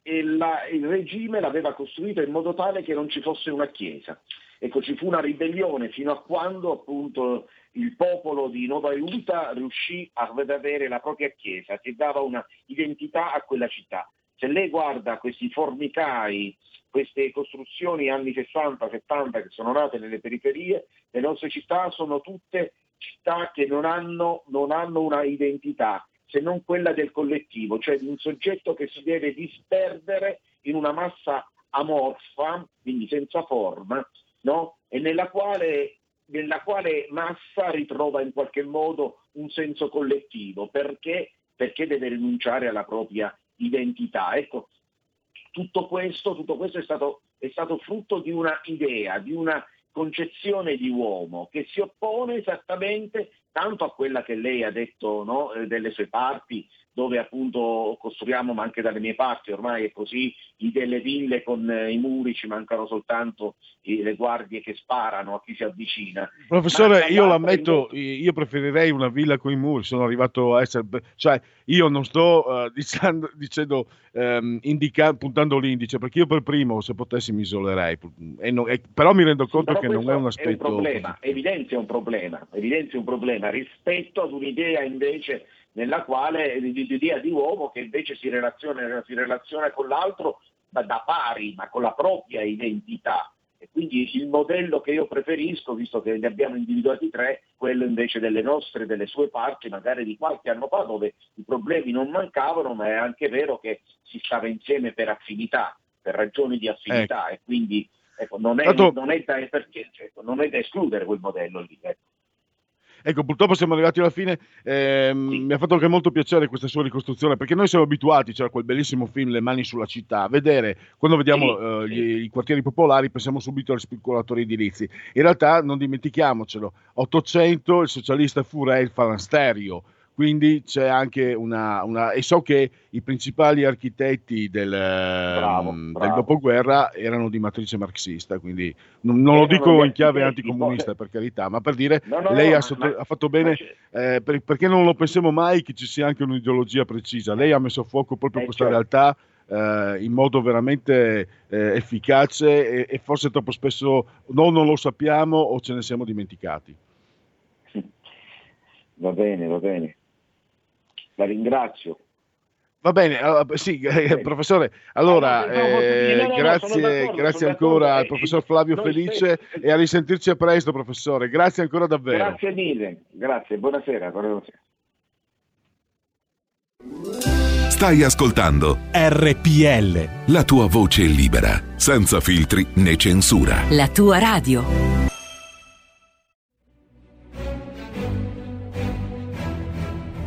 e la, il regime l'aveva costruita in modo tale che non ci fosse una chiesa. Ecco, ci fu una ribellione fino a quando appunto il popolo di Nowa Huta riuscì ad avere la propria chiesa che dava una identità a quella città. Se lei guarda questi formicai, queste costruzioni anni sessanta settanta che sono nate nelle periferie, le nostre città sono tutte città che non hanno, non hanno una identità, se non quella del collettivo, cioè di un soggetto che si deve disperdere in una massa amorfa, quindi senza forma, no? E nella quale, nella quale massa ritrova in qualche modo un senso collettivo, perché, perché deve rinunciare alla propria identità. Ecco, tutto questo, tutto questo è stato, è stato frutto di una idea, di una concezione di uomo che si oppone esattamente tanto a quella che lei ha detto, no? Delle sue parti, dove appunto costruiamo, ma anche dalle mie parti ormai è così, delle ville con i muri, ci mancano soltanto le guardie che sparano a chi si avvicina. Professore, io l'ammetto, io preferirei una villa con i muri, sono arrivato a essere, cioè io non sto uh, dicendo, dicendo um, indica, puntando l'indice, perché io per primo se potessi mi isolerei, e non, e, però mi rendo conto però che non è un aspetto... È un problema, evidenzia un problema, evidenzia un problema rispetto ad un'idea invece nella quale l'idea di uomo che invece si relaziona, si relaziona con l'altro da, da pari, ma con la propria identità. E quindi il modello che io preferisco, visto che ne abbiamo individuati tre, quello invece delle nostre, delle sue parti, magari di qualche anno fa, dove i problemi non mancavano, ma è anche vero che si stava insieme per affinità, per ragioni di affinità, ecco. E quindi ecco, non, è, Tanto... non, è da, perché, cioè, non è da escludere quel modello lì, ecco. Ecco, purtroppo siamo arrivati alla fine. Eh, sì. Mi ha fatto anche molto piacere questa sua ricostruzione, perché noi siamo abituati, c'era cioè, quel bellissimo film Le mani sulla città, a vedere, quando vediamo sì. eh, gli, i quartieri popolari pensiamo subito agli speculatori edilizi. In realtà non dimentichiamocelo, Ottocento il socialista fu re il Falansterio. Quindi c'è anche una, una... e so che i principali architetti del, bravo, um, bravo. del dopoguerra erano di matrice marxista, quindi non, non lo dico in chiave anticomunista, po- per carità, ma per dire, no, no, lei no, ha, sotto- ma, ha fatto bene, eh, per, perché non lo pensiamo mai che ci sia anche un'ideologia precisa. Lei ha messo a fuoco proprio eh, questa certo. realtà eh, in modo veramente eh, efficace e, e forse troppo spesso no, non lo sappiamo o ce ne siamo dimenticati. Va bene, va bene. La ringrazio. Va bene, allora, sì, eh, professore. Allora, eh, no, no, no, grazie, grazie ancora al professor Flavio Felice e a risentirci a presto, professore. Grazie ancora davvero. Grazie mille, grazie, buonasera. buonasera. Stai ascoltando R P L, la tua voce è libera, senza filtri né censura. La tua radio.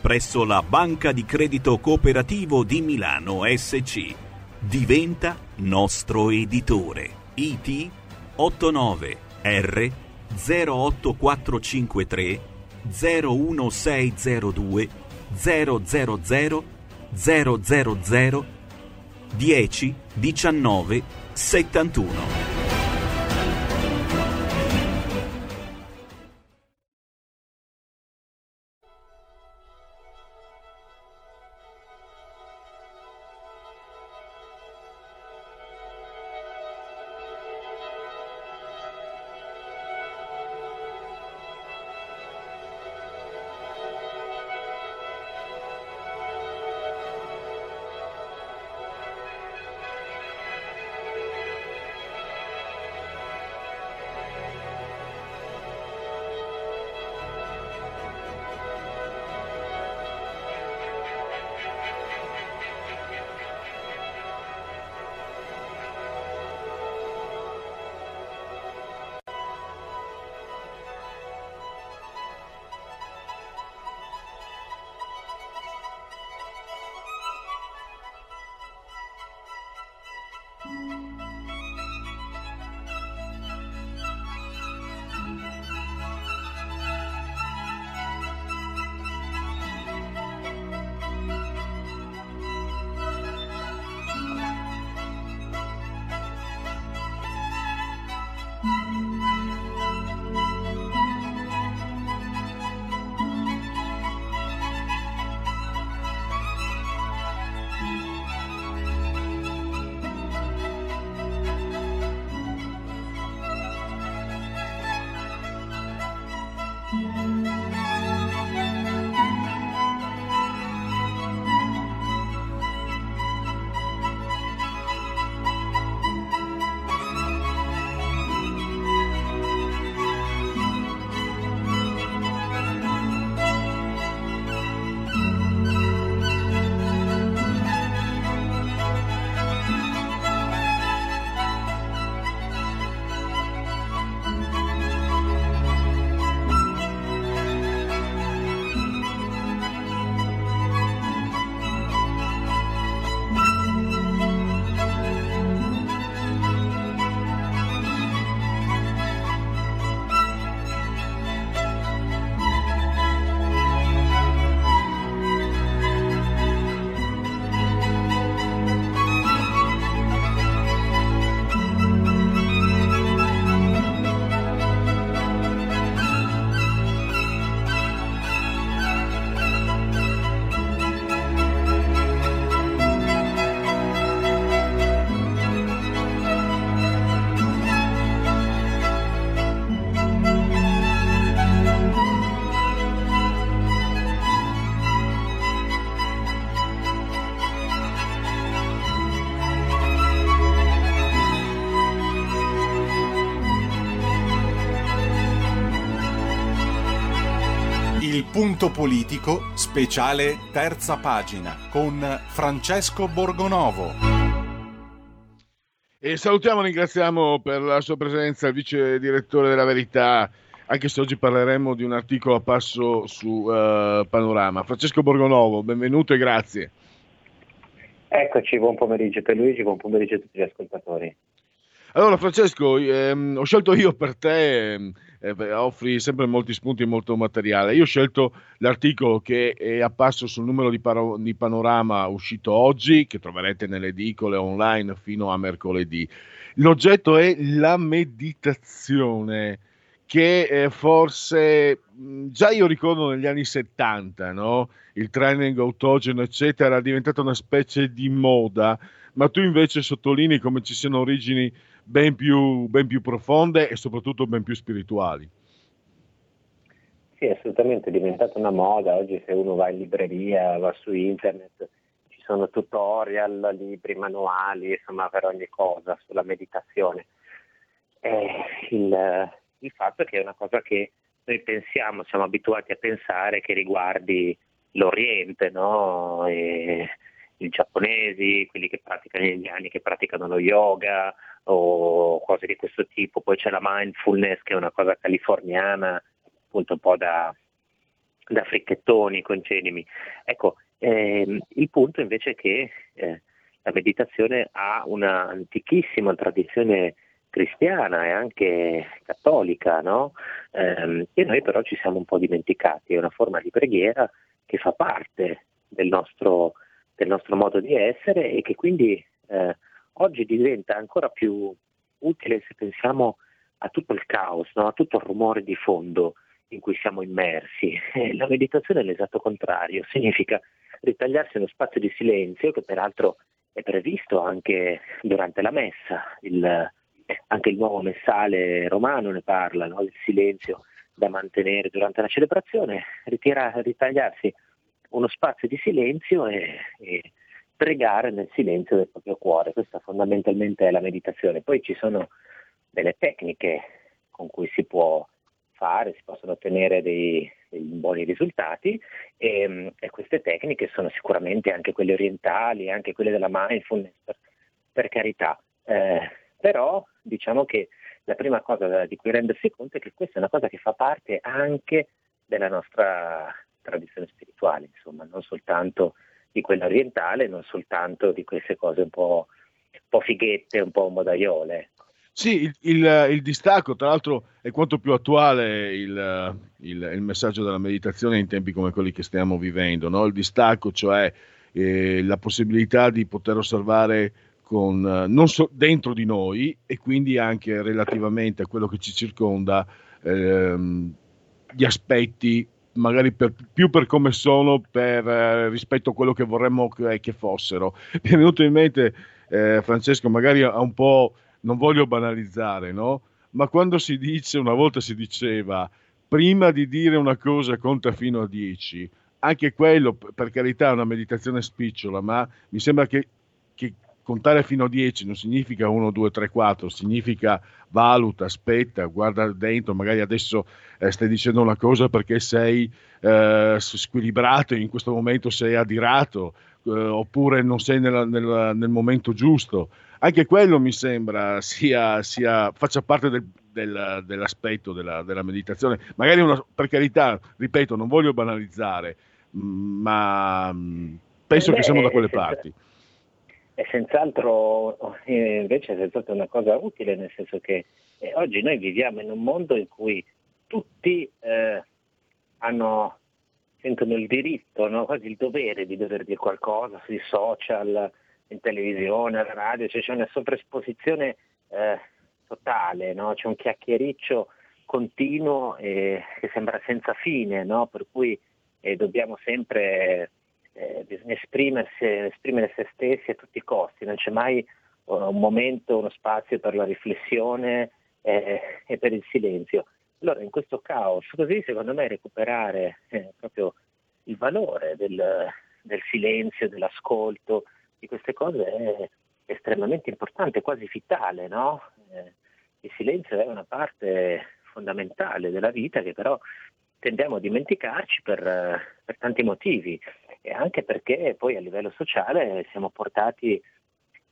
presso la Banca di Credito Cooperativo di Milano S C. Diventa nostro editore. I T otto nove R zero otto quattro cinque tre zero uno sei zero due zero zero zero zero zero zero dieci diciannove settantuno. Il punto politico, speciale terza pagina, con Francesco Borgonovo. E salutiamo e ringraziamo per la sua presenza il vice direttore della Verità, anche se oggi parleremo di un articolo a passo su uh, Panorama. Francesco Borgonovo, benvenuto e grazie. Eccoci, buon pomeriggio per Luigi, buon pomeriggio a tutti gli ascoltatori. Allora Francesco, ehm, ho scelto io per te, ehm, eh, offri sempre molti spunti e molto materiale. Io ho scelto l'articolo che è apparso sul numero di, paro- di Panorama uscito oggi, che troverete nelle edicole online fino a mercoledì. L'oggetto è la meditazione, che eh, forse mh, già io ricordo negli anni settanta, no? Il training autogeno eccetera è diventata una specie di moda, ma tu invece sottolinei come ci siano origini ben più, ben più profonde e soprattutto ben più spirituali. Sì, assolutamente, è diventata una moda. Oggi se uno va in libreria, va su internet, ci sono tutorial, libri, manuali, insomma per ogni cosa sulla meditazione. Eh, il, il fatto è che è una cosa che noi pensiamo, siamo abituati a pensare che riguardi l'Oriente, no? E, i giapponesi, quelli che praticano, gli indiani che praticano lo yoga o cose di questo tipo. Poi c'è la mindfulness, che è una cosa californiana, appunto un po' da, da fricchettoni, concedimi. Ecco, ehm, il punto invece è che eh, la meditazione ha una antichissima tradizione cristiana e anche cattolica, no? Ehm, e noi però ci siamo un po' dimenticati. È una forma di preghiera che fa parte del nostro del nostro modo di essere e che quindi eh, oggi diventa ancora più utile se pensiamo a tutto il caos, no? A tutto il rumore di fondo in cui siamo immersi. Eh, la meditazione è l'esatto contrario, significa ritagliarsi uno spazio di silenzio, che peraltro è previsto anche durante la messa, il, anche il nuovo messale romano ne parla, no? Il silenzio da mantenere durante la celebrazione, ritira, ritagliarsi uno spazio di silenzio e, e pregare nel silenzio del proprio cuore. Questa fondamentalmente è la meditazione. Poi ci sono delle tecniche con cui si può fare, si possono ottenere dei, dei buoni risultati e, e queste tecniche sono sicuramente anche quelle orientali, anche quelle della mindfulness, per, per carità. Eh, però diciamo che la prima cosa di cui rendersi conto è che questa è una cosa che fa parte anche della nostra tradizione spirituale, insomma, non soltanto di quella orientale, non soltanto di queste cose un po', un po' fighette, un po' modaiole. Sì, il, il, il distacco, tra l'altro, è quanto più attuale il, il, il messaggio della meditazione in tempi come quelli che stiamo vivendo, no? Il distacco, cioè eh, la possibilità di poter osservare con, non so, dentro di noi e quindi anche relativamente a quello che ci circonda, ehm, gli aspetti magari per, più per come sono per, eh, rispetto a quello che vorremmo che, che fossero. Mi è venuto in mente, eh, Francesco, magari a un po', non voglio banalizzare, no? Ma quando si dice, una volta si diceva, prima di dire una cosa conta fino a dieci, anche quello, per carità, è una meditazione spicciola, ma mi sembra che, che contare fino a dieci non significa uno, due, tre, quattro, significa valuta, aspetta, guarda dentro, magari adesso eh, stai dicendo una cosa perché sei eh, squilibrato, in questo momento sei adirato, eh, oppure non sei nella, nella, nel momento giusto. Anche quello mi sembra sia, sia faccia parte del, del, dell'aspetto della, della meditazione. Magari una, per carità, ripeto, non voglio banalizzare, ma penso Beh, che siamo da quelle parti. È senz'altro, invece, è senz'altro una cosa utile, nel senso che eh, oggi noi viviamo in un mondo in cui tutti eh, hanno, sentono il diritto, no? Quasi il dovere di dover dire qualcosa sui social, in televisione, alla radio, cioè c'è una sovraesposizione eh, totale, no? C'è un chiacchiericcio continuo eh, che sembra senza fine, no? Per cui eh, dobbiamo sempre... Eh, bisogna esprimersi, esprimere se stessi a tutti i costi, non c'è mai un momento, uno spazio per la riflessione eh, e per il silenzio. Allora in questo caos così, secondo me, recuperare eh, proprio il valore del, del silenzio, dell'ascolto, di queste cose è estremamente importante, quasi vitale, no? Eh, il silenzio è una parte fondamentale della vita che però tendiamo a dimenticarci per, per tanti motivi, e anche perché poi a livello sociale siamo portati,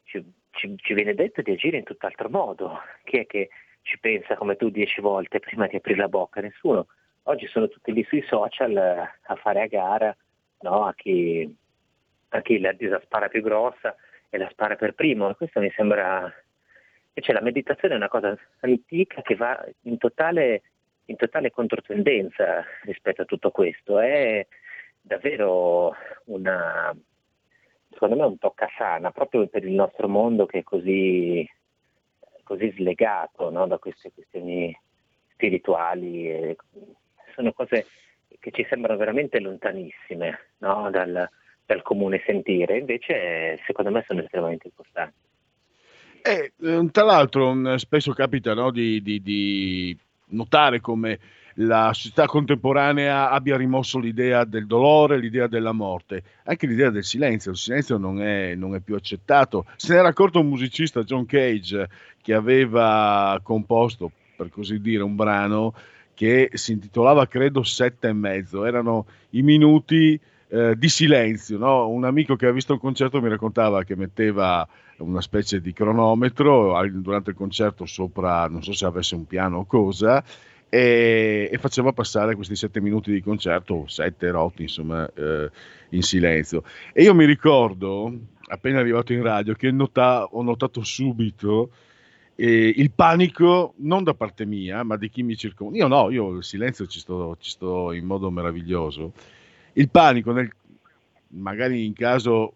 ci, ci, ci viene detto di agire in tutt'altro modo. Chi è che ci pensa come tu dieci volte prima di aprire la bocca? Nessuno. Oggi sono tutti lì sui social a fare a gara, no? a chi, a chi la, la spara più grossa e la spara per primo. Questo mi sembra, cioè, la meditazione è una cosa antica che va in totale, in totale controtendenza rispetto a tutto questo. È davvero una, secondo me, un tocca sana proprio per il nostro mondo che è così, così slegato, no? Da queste questioni spirituali. E sono cose che ci sembrano veramente lontanissime, no? dal, dal comune sentire, invece secondo me sono estremamente importanti. Eh, tra l'altro spesso capita, no, di, di, di notare come la società contemporanea abbia rimosso l'idea del dolore, l'idea della morte, anche l'idea del silenzio. Il silenzio non è, non è più accettato. Se ne era accorto un musicista, John Cage, che aveva composto, per così dire, un brano che si intitolava, credo, Sette e mezzo. Erano i minuti eh, di silenzio, no? Un amico che ha visto il concerto mi raccontava che metteva una specie di cronometro durante il concerto sopra, non so se avesse un piano o cosa, e, e faceva passare questi sette minuti di concerto, sette rotti, insomma, eh, in silenzio. E io mi ricordo, appena arrivato in radio, che nota- ho notato subito E il panico, non da parte mia, ma di chi mi circonda. Io no, io il silenzio ci sto, ci sto in modo meraviglioso. Il panico, nel, magari in caso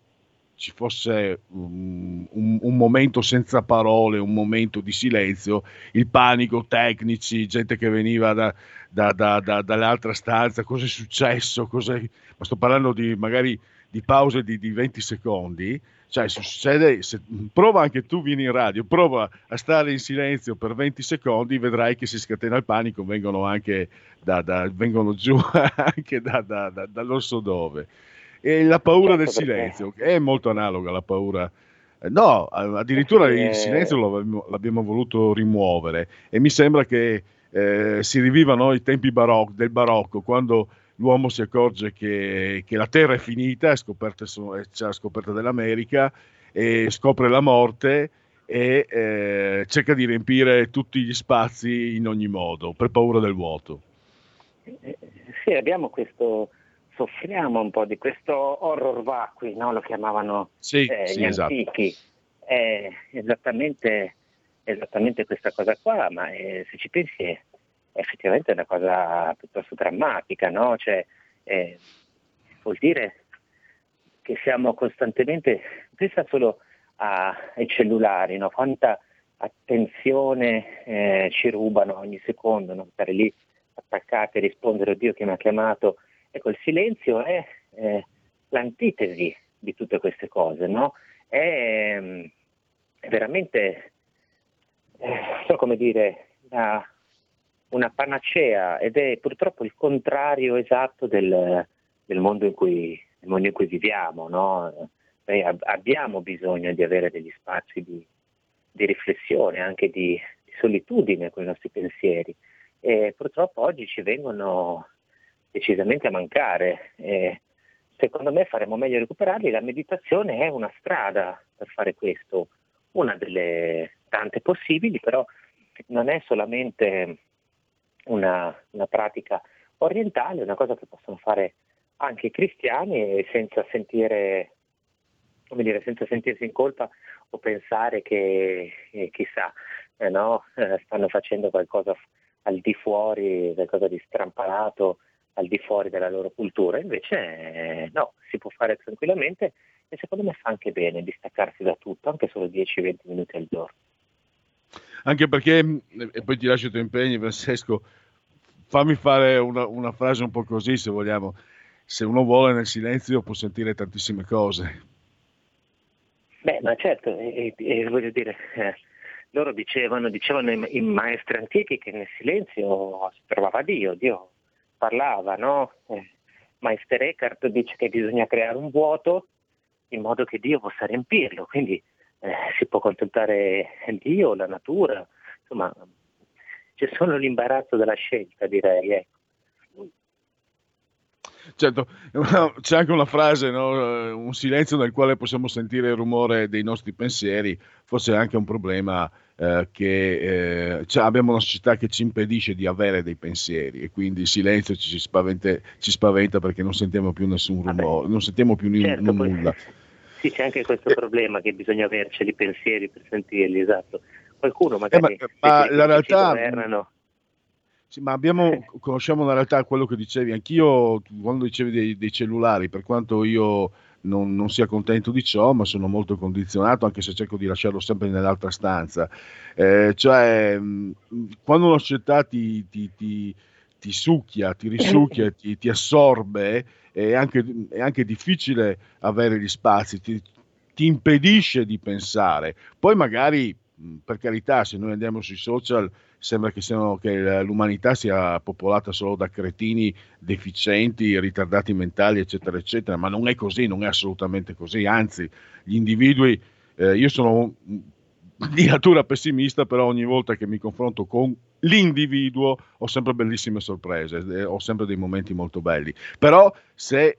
ci fosse un, un, un momento senza parole, un momento di silenzio, il panico, tecnici, gente che veniva da, da, da, da, dall'altra stanza, cosa è successo, cosa è... ma sto parlando di magari di pause di, di venti secondi. Cioè, succede, se, prova anche tu, vieni in radio, prova a stare in silenzio per venti secondi, vedrai che si scatena il panico, vengono anche da, da, vengono giù anche da, da, da, dall'orso dove. E la paura certo del silenzio è molto analoga alla paura. No, addirittura perché... il silenzio l'abbiamo, l'abbiamo voluto rimuovere, e mi sembra che eh, si rivivano i tempi baroc- del barocco, quando l'uomo si accorge che, che la terra è finita, è scoperta, è la scoperta dell'America, e scopre la morte e eh, cerca di riempire tutti gli spazi in ogni modo, per paura del vuoto. Sì, abbiamo questo, soffriamo un po' di questo horror vacui, no? Lo chiamavano sì, eh, sì, gli esatto. antichi. È esattamente, esattamente questa cosa qua, ma eh, se ci pensi è... effettivamente è una cosa piuttosto drammatica, no? Cioè, eh, vuol dire che siamo costantemente, pensa solo a, ai cellulari, no? Quanta attenzione eh, ci rubano ogni secondo, no? Stare lì attaccati e rispondere, oddio che mi ha chiamato. Ecco, il silenzio è eh, l'antitesi di tutte queste cose, no? È, è veramente, eh, non so come dire, la una panacea, ed è purtroppo il contrario esatto del, del mondo in cui, del mondo in cui viviamo, no? Noi ab- abbiamo bisogno di avere degli spazi di, di riflessione, anche di, di solitudine con i nostri pensieri, e purtroppo oggi ci vengono decisamente a mancare. E secondo me faremo meglio a recuperarli. La meditazione è una strada per fare questo, una delle tante possibili, però non è solamente Una, una pratica orientale, è una cosa che possono fare anche i cristiani senza sentire, come dire, senza sentirsi in colpa o pensare che eh, chissà eh, no? eh, stanno facendo qualcosa al di fuori, qualcosa di strampalato, al di fuori della loro cultura. Invece eh, no, si può fare tranquillamente, e secondo me fa anche bene distaccarsi da tutto, anche solo dieci venti minuti al giorno. Anche perché, e poi ti lascio i tuoi impegni, Francesco, fammi fare una, una frase un po' così, se vogliamo: se uno vuole, nel silenzio può sentire tantissime cose. Beh, ma certo, e, e, voglio dire, eh, loro dicevano, dicevano i, i maestri antichi che nel silenzio si trovava Dio, Dio parlava, no? Eh, Maestro Eckhart dice che bisogna creare un vuoto in modo che Dio possa riempirlo, quindi Eh, si può contemplare Dio, la natura, insomma c'è solo l'imbarazzo della scelta, direi. Ecco. Certo, c'è anche una frase, no? Un silenzio nel quale possiamo sentire il rumore dei nostri pensieri, forse è anche un problema eh, che eh, abbiamo una società che ci impedisce di avere dei pensieri e quindi il silenzio ci spaventa, ci spaventa perché non sentiamo più nessun rumore, non sentiamo più certo, n- poi, nulla. Sì, c'è anche questo eh, problema che bisogna averceli i pensieri per sentirli, esatto. Qualcuno magari... Eh, ma ma la realtà... Sì, ma abbiamo, conosciamo la realtà, quello che dicevi, anch'io quando dicevi dei, dei cellulari, per quanto io non, non sia contento di ciò, ma sono molto condizionato, anche se cerco di lasciarlo sempre nell'altra stanza, eh, cioè quando la società ti, ti, ti, ti succhia, ti risucchia, ti, ti assorbe, è anche, è anche difficile avere gli spazi, ti, ti impedisce di pensare, poi magari, per carità, se noi andiamo sui social, sembra che, siano, che l'umanità sia popolata solo da cretini, deficienti, ritardati mentali, eccetera, eccetera, ma non è così, non è assolutamente così, anzi, gli individui, eh, io sono di natura pessimista, però ogni volta che mi confronto con l'individuo ho sempre bellissime sorprese, ho sempre dei momenti molto belli, però se...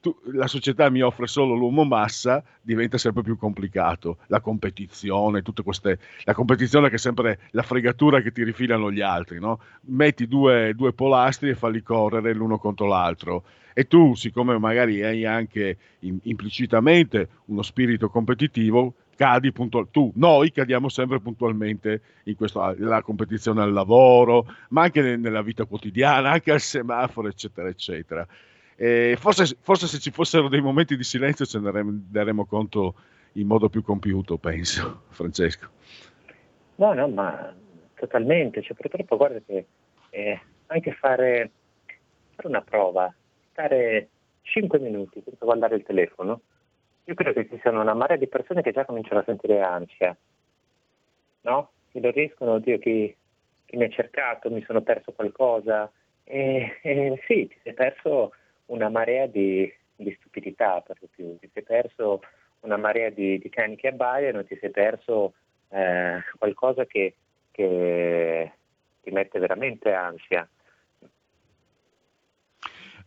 Tu, la società mi offre solo l'uomo massa, diventa sempre più complicato la competizione, tutte queste, la competizione che è sempre la fregatura che ti rifilano gli altri, no? Metti due, due polastri e falli correre l'uno contro l'altro e tu, siccome magari hai anche in, implicitamente uno spirito competitivo, cadi puntual- tu, noi cadiamo sempre puntualmente in questo, la competizione al lavoro, ma anche ne, nella vita quotidiana, anche al semaforo, eccetera, eccetera. Eh, forse, forse se ci fossero dei momenti di silenzio ce ne daremmo conto in modo più compiuto, penso, Francesco. No, no, ma totalmente, cioè, purtroppo guarda che eh, anche fare, fare una prova, stare cinque minuti senza guardare il telefono, io credo che ci siano una marea di persone che già cominciano a sentire ansia, no? Che non riescono, oddio, chi, chi mi ha cercato, mi sono perso qualcosa, e, e sì, ti sei perso... una marea di, di stupidità per lo più, ti sei perso una marea di, di cani che abbaiano, ti sei perso eh, qualcosa che, che ti mette veramente ansia.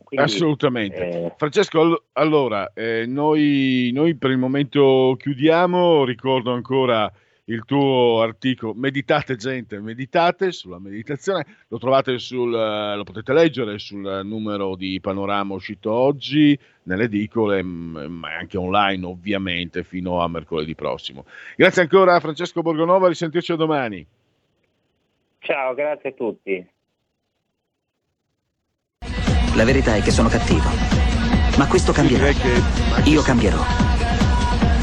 Quindi, assolutamente. Eh... Francesco, all- allora, eh, noi, noi per il momento chiudiamo, ricordo ancora il tuo articolo Meditate gente, meditate sulla meditazione, lo trovate sul lo potete leggere sul numero di Panorama uscito oggi nelle edicole, ma anche online ovviamente fino a mercoledì prossimo. Grazie ancora a Francesco Borgonovo, a risentirci a domani. Ciao, grazie a tutti. La verità è che sono cattivo, ma questo cambierà. Io cambierò.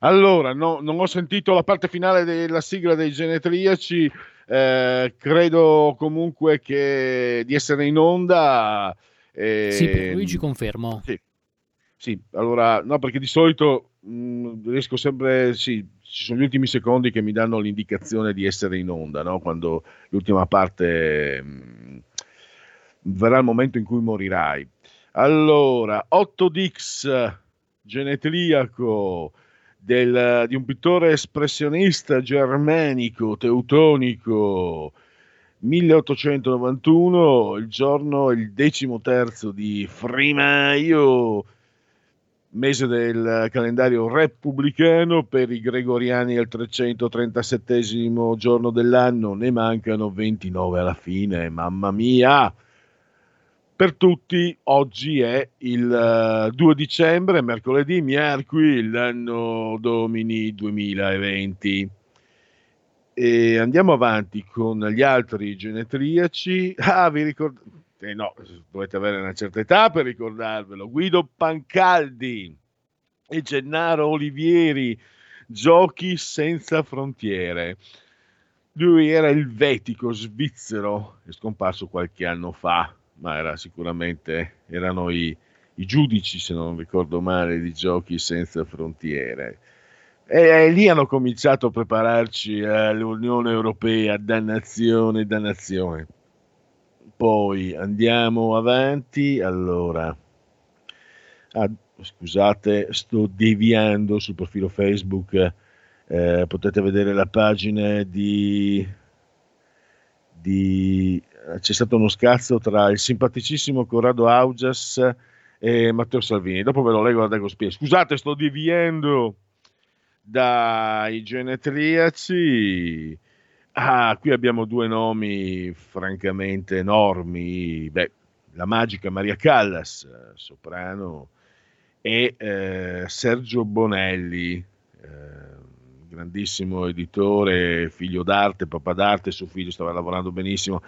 Allora, no, non ho sentito la parte finale della sigla dei Genetriaci, eh, credo comunque che di essere in onda. Eh, sì, per lui ci confermo. Sì, sì, allora, no, perché di solito mh, riesco sempre, sì, ci sono gli ultimi secondi che mi danno l'indicazione di essere in onda, no? Quando l'ultima parte mh, verrà il momento in cui morirai. Allora, otto Dix, genetriaco, Del, di un pittore espressionista germanico, teutonico, milleottocentonovantuno, il giorno, il decimo terzo di Frimaio, mese del calendario repubblicano, per i gregoriani è il trecentotrentasettesimo giorno dell'anno, ne mancano ventinove alla fine, mamma mia! Per tutti oggi è il due dicembre, mercoledì, miarqui, l'anno domini duemilaventi. E andiamo avanti con gli altri genetriaci. Ah, vi ricordate? eh no, dovete avere una certa età per ricordarvelo, Guido Pancaldi e Gennaro Olivieri, Giochi senza frontiere. Lui era elvetico, svizzero, è scomparso qualche anno fa, ma era sicuramente, erano i, i giudici, se non ricordo male, di Giochi senza frontiere. E, e lì hanno cominciato a prepararci all'Unione Europea, dannazione, dannazione. Poi andiamo avanti, allora, ah, scusate, sto deviando sul profilo Facebook. Eh, potete vedere la pagina di, di c'è stato uno scazzo tra il simpaticissimo Corrado Augias e Matteo Salvini, dopo ve lo leggo da Dagospia. Scusate, sto deviando dai genetriaci. Ah, qui abbiamo due nomi francamente enormi. Beh, la magica Maria Callas, soprano, e eh, Sergio Bonelli, eh, grandissimo editore, figlio d'arte, papà d'arte, suo figlio stava lavorando benissimo.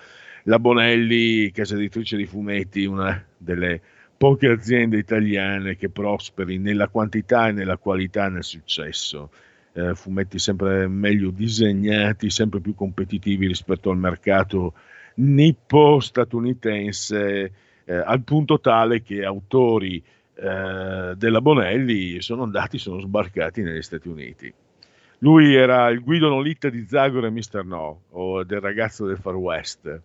La Bonelli, casa editrice di fumetti, una delle poche aziende italiane che prosperi nella quantità e nella qualità e nel successo. Eh, fumetti sempre meglio disegnati, sempre più competitivi rispetto al mercato nippo-statunitense, eh, al punto tale che autori eh, della Bonelli sono andati, sono sbarcati negli Stati Uniti. Lui era il Guido Nolitta di Zagor e mister No, o del Ragazzo del Far West.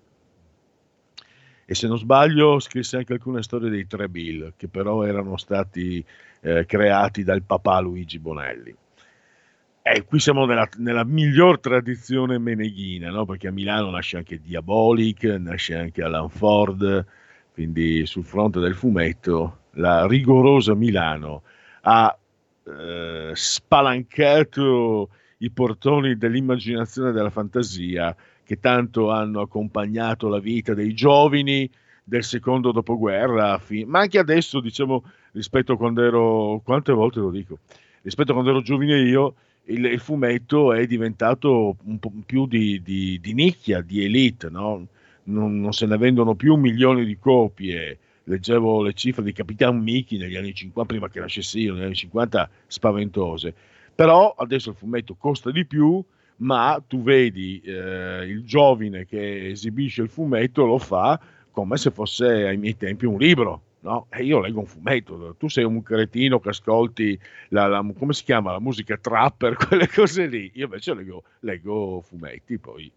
E se non sbaglio scrisse anche alcune storie dei Tre Bill, che però erano stati eh, creati dal papà Luigi Bonelli. E qui siamo nella, nella miglior tradizione meneghina, no? Perché a Milano nasce anche Diabolic, nasce anche Alan Ford, quindi sul fronte del fumetto la rigorosa Milano ha Uh, spalancato i portoni dell'immaginazione e della fantasia che tanto hanno accompagnato la vita dei giovani del secondo dopoguerra, fi- ma anche adesso, diciamo, rispetto a quando ero, quante volte lo dico, rispetto a quando ero giovane io, il, il fumetto è diventato un po' più di, di, di nicchia, di elite, no? Non, non se ne vendono più milioni di copie. Leggevo le cifre di Capitan Mickey negli anni cinquanta, prima che nascessi io, negli anni cinquanta, spaventose. Però adesso il fumetto costa di più, ma tu vedi eh, il giovane che esibisce il fumetto, lo fa come se fosse ai miei tempi un libro, no? E io leggo un fumetto, tu sei un cretino che ascolti la, la, come si chiama, la musica trapper, quelle cose lì. Io invece leggo, leggo fumetti, poi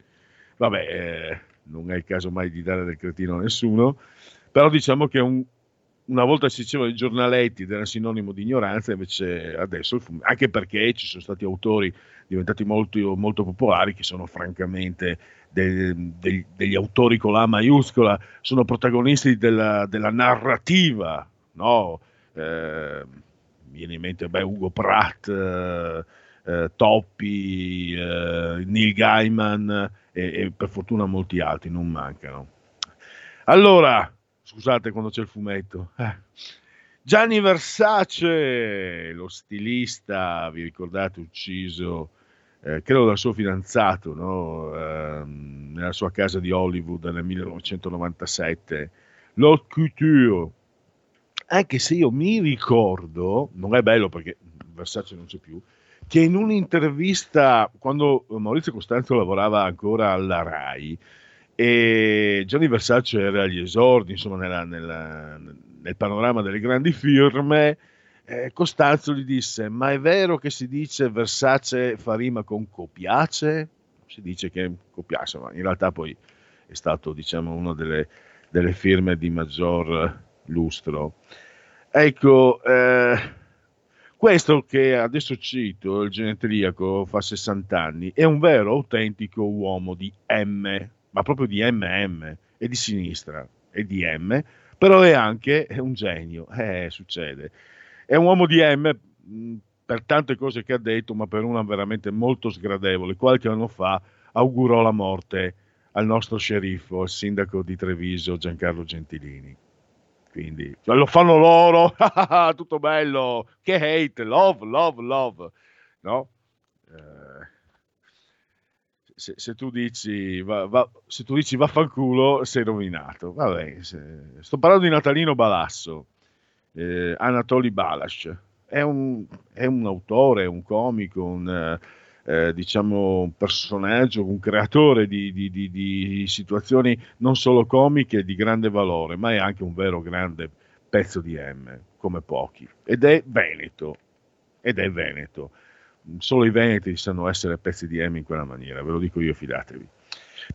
vabbè, eh, non è il caso mai di dare del cretino a nessuno. Però diciamo che un, una volta si dicevano i giornaletti era sinonimo di ignoranza, invece adesso il fumetto, anche perché ci sono stati autori diventati molto, molto popolari che sono francamente de, de, degli autori con la maiuscola, sono protagonisti della, della narrativa, no? Eh, mi viene in mente beh, Ugo Pratt, eh, eh, Toppi, eh, Neil Gaiman e, e per fortuna molti altri, non mancano. Allora, scusate quando c'è il fumetto. Eh. Gianni Versace, lo stilista, vi ricordate, ucciso, eh, credo dal suo fidanzato, no? eh, nella sua casa di Hollywood nel millenovecentonovantasette. L'haute couture, anche se io mi ricordo, non è bello perché Versace non c'è più, che in un'intervista, quando Maurizio Costanzo lavorava ancora alla Rai, e Gianni Versace era agli esordi, insomma, nella, nella, nel panorama delle grandi firme, eh, Costanzo gli disse: ma è vero che si dice Versace fa rima con Copiace? Si dice che Copiace, ma in realtà poi è stato, diciamo, una delle, delle firme di maggior lustro. Ecco, eh, questo che adesso cito, il genetriaco, fa sessanta anni, è un vero autentico uomo di M, ma proprio di M M, e di sinistra, e di M, però è anche un genio, eh, succede. È un uomo di M per tante cose che ha detto, ma per una veramente molto sgradevole. Qualche anno fa augurò la morte al nostro sceriffo, al sindaco di Treviso, Giancarlo Gentilini. Quindi lo fanno loro, tutto bello, che hate, love, love, love, no? Eh... se, se tu dici va, va, se tu dici vaffanculo sei rovinato. Vabbè, se, sto parlando di Natalino Balasso, eh, Anatoli Balas, è un, è un autore, un comico, un eh, diciamo un personaggio, un creatore di, di, di, di situazioni non solo comiche di grande valore, ma è anche un vero grande pezzo di M, come pochi, ed è veneto, ed è veneto. Solo i veneti sanno essere pezzi di M in quella maniera, ve lo dico io, fidatevi.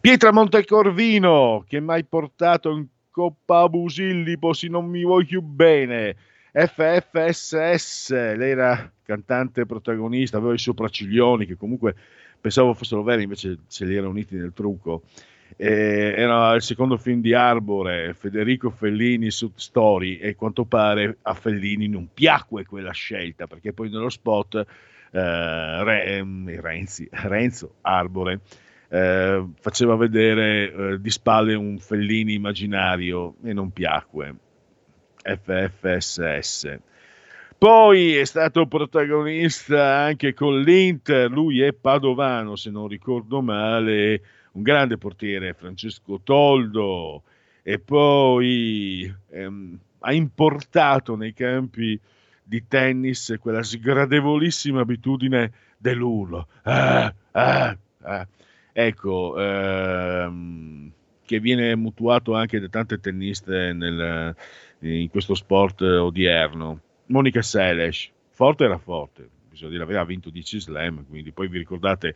Pietra Montecorvino, che m'hai portato in Coppa Abusillipo, se non mi vuoi più bene. F F S S, lei era cantante protagonista, aveva i sopracciglioni che comunque pensavo fossero veri, invece se li era uniti nel trucco. Eh, era il secondo film di Arbore, Federico Fellini, Sub Story, e quanto pare a Fellini non piacque quella scelta, perché poi nello spot Uh, Re, um, Renzi, Renzo Arbore uh, faceva vedere uh, di spalle un Fellini immaginario e non piacque. F F S S. Poi è stato protagonista anche con l'Inter, lui è padovano se non ricordo male, un grande portiere, Francesco Toldo, e poi um, ha importato nei campi di tennis quella sgradevolissima abitudine dell'urlo, ah, ah, ah. ecco ehm, che viene mutuato anche da tante tenniste nel, in questo sport odierno. Monica Seles, forte era forte, bisogna dire, aveva vinto dieci slam, quindi poi vi ricordate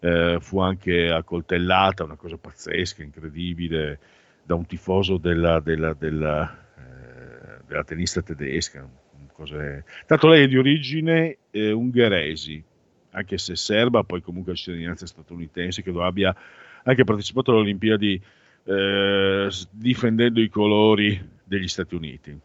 eh, fu anche accoltellata, una cosa pazzesca, incredibile, da un tifoso della della, della, eh, della tennista tedesca. Cos'è? Tanto lei è di origine eh, ungheresi, anche se serba, poi comunque ha cittadinanza statunitense, credo abbia anche partecipato alle Olimpiadi eh, difendendo i colori degli Stati Uniti.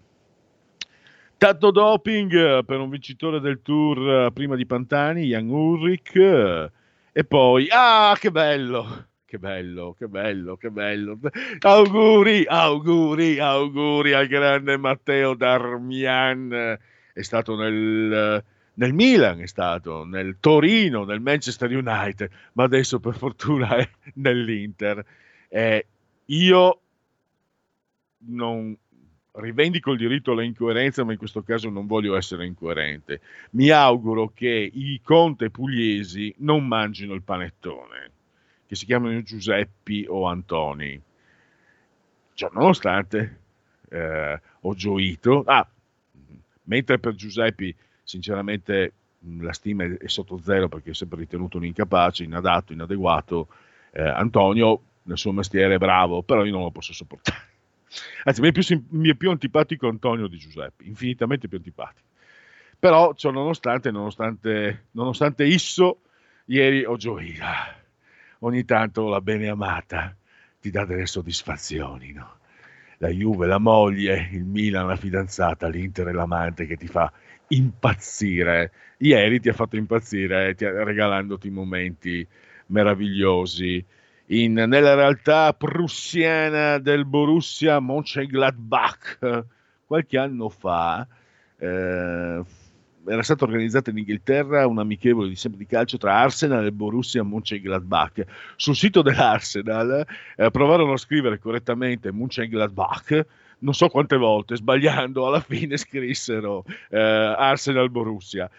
Tanto doping per un vincitore del Tour prima di Pantani, Jan Ulrich, e poi ah che bello! Che bello, che bello, che bello. Auguri, auguri, auguri al grande Matteo Darmian. È stato nel, nel Milan, è stato nel Torino, nel Manchester United, ma adesso per fortuna è nell'Inter. Eh, io non rivendico il diritto alla incoerenza, ma in questo caso non voglio essere incoerente. Mi auguro che i Conte pugliesi non mangino il panettone, che si chiamano Giuseppi o Antoni. Cioè, nonostante eh, ho gioito, ah, mentre per Giuseppi sinceramente la stima è sotto zero perché è sempre ritenuto un incapace, inadatto, inadeguato, eh, Antonio nel suo mestiere è bravo, però io non lo posso sopportare. Anzi, mi è più, mi è più antipatico Antonio di Giuseppi, infinitamente più antipatico. Però ciò nonostante, nonostante, nonostante isso, ieri ho gioito. Ogni tanto la bene amata ti dà delle soddisfazioni, no? La Juve, la moglie, il Milan, la fidanzata, l'Inter e l'amante che ti fa impazzire. Ieri ti ha fatto impazzire eh, ti ha, regalandoti momenti meravigliosi. In, nella realtà prussiana del Borussia Mönchengladbach, qualche anno fa, eh, era stata organizzata in Inghilterra un amichevole di, sempre di calcio tra Arsenal e Borussia Mönchengladbach. Sul sito dell'Arsenal eh, provarono a scrivere correttamente Mönchengladbach non so quante volte, sbagliando alla fine scrissero eh, Arsenal Borussia.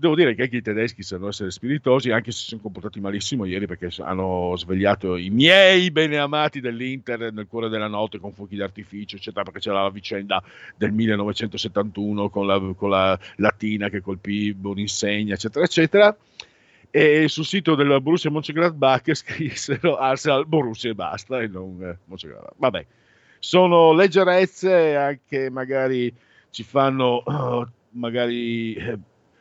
Devo dire che anche i tedeschi sanno essere spiritosi, anche se si sono comportati malissimo ieri, perché hanno svegliato i miei beneamati dell'Inter nel cuore della notte con fuochi d'artificio, eccetera, perché c'era la vicenda del millenovecentosettantuno con la, con la Latina che colpì Boninsegna, eccetera, eccetera. E sul sito del Borussia Mönchengladbach scrissero Arsenal Borussia e basta, e non eh, Mönchengladbach. Vabbè, sono leggerezze, anche magari ci fanno oh, magari... Eh,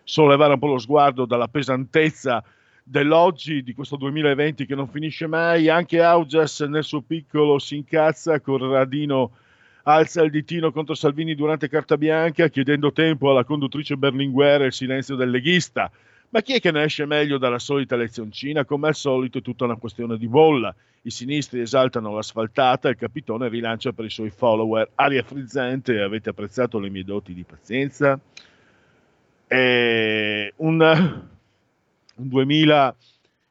sollevare un po' lo sguardo dalla pesantezza dell'oggi, di questo duemilaventi che non finisce mai. Anche Augias nel suo piccolo si incazza, Corradino alza il ditino contro Salvini durante Carta Bianca, chiedendo tempo alla conduttrice Berlinguer e il silenzio del leghista. Ma chi è che ne esce meglio dalla solita lezioncina? Come al solito è tutta una questione di bolla. I sinistri esaltano l'asfaltata, il capitone rilancia per i suoi follower. Aria frizzante, avete apprezzato le mie doti di pazienza? Eh, un, un duemila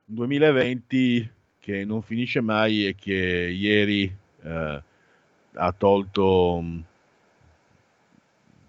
duemilaventi che non finisce mai e che ieri eh, ha tolto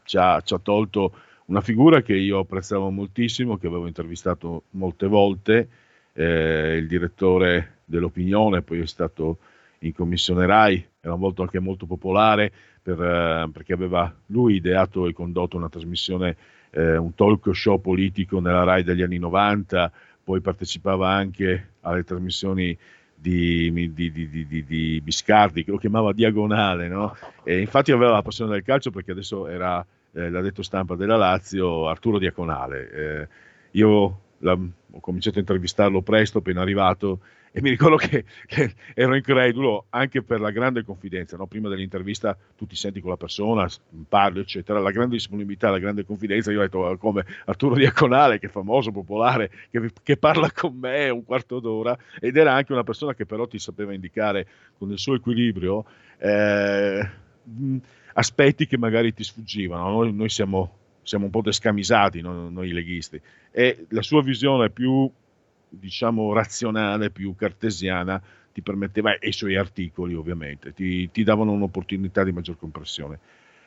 ci ha, ci ha tolto una figura che io apprezzavo moltissimo, che avevo intervistato molte volte, eh, il direttore dell'Opinione, poi è stato in commissione Rai, era un volto anche molto popolare per, eh, perché aveva lui ideato e condotto una trasmissione, eh, un talk show politico nella Rai degli anni novanta. Poi partecipava anche alle trasmissioni di, di, di, di, di Biscardi, che lo chiamava Diagonale, no? E infatti aveva la passione del calcio, perché adesso era eh, l'addetto stampa della Lazio, Arturo Diaconale. Eh, io la, ho cominciato a intervistarlo presto, appena arrivato, e mi ricordo che, che ero incredulo anche per la grande confidenza, no? Prima dell'intervista tu ti senti con la persona, parli eccetera, la grande disponibilità, la grande confidenza. Io ho detto, come Arturo Diaconale, che è famoso, popolare, che, che parla con me un quarto d'ora, ed era anche una persona che però ti sapeva indicare con il suo equilibrio eh, aspetti che magari ti sfuggivano. Noi, noi siamo, siamo un po' descamisati, no? Noi leghisti, e la sua visione più, diciamo, razionale, più cartesiana, ti permetteva, e i suoi articoli ovviamente ti, ti davano un'opportunità di maggior comprensione.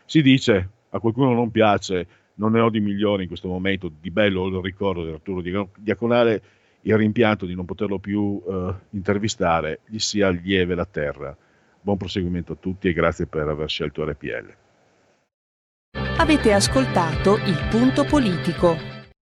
Si dice, a qualcuno non piace, non ne ho di migliore in questo momento, di bello lo ricordo di Arturo Diaconale, il rimpianto di non poterlo più eh, intervistare, gli sia lieve la terra. Buon proseguimento a tutti e grazie per aver scelto R P L. Avete ascoltato Il Punto Politico.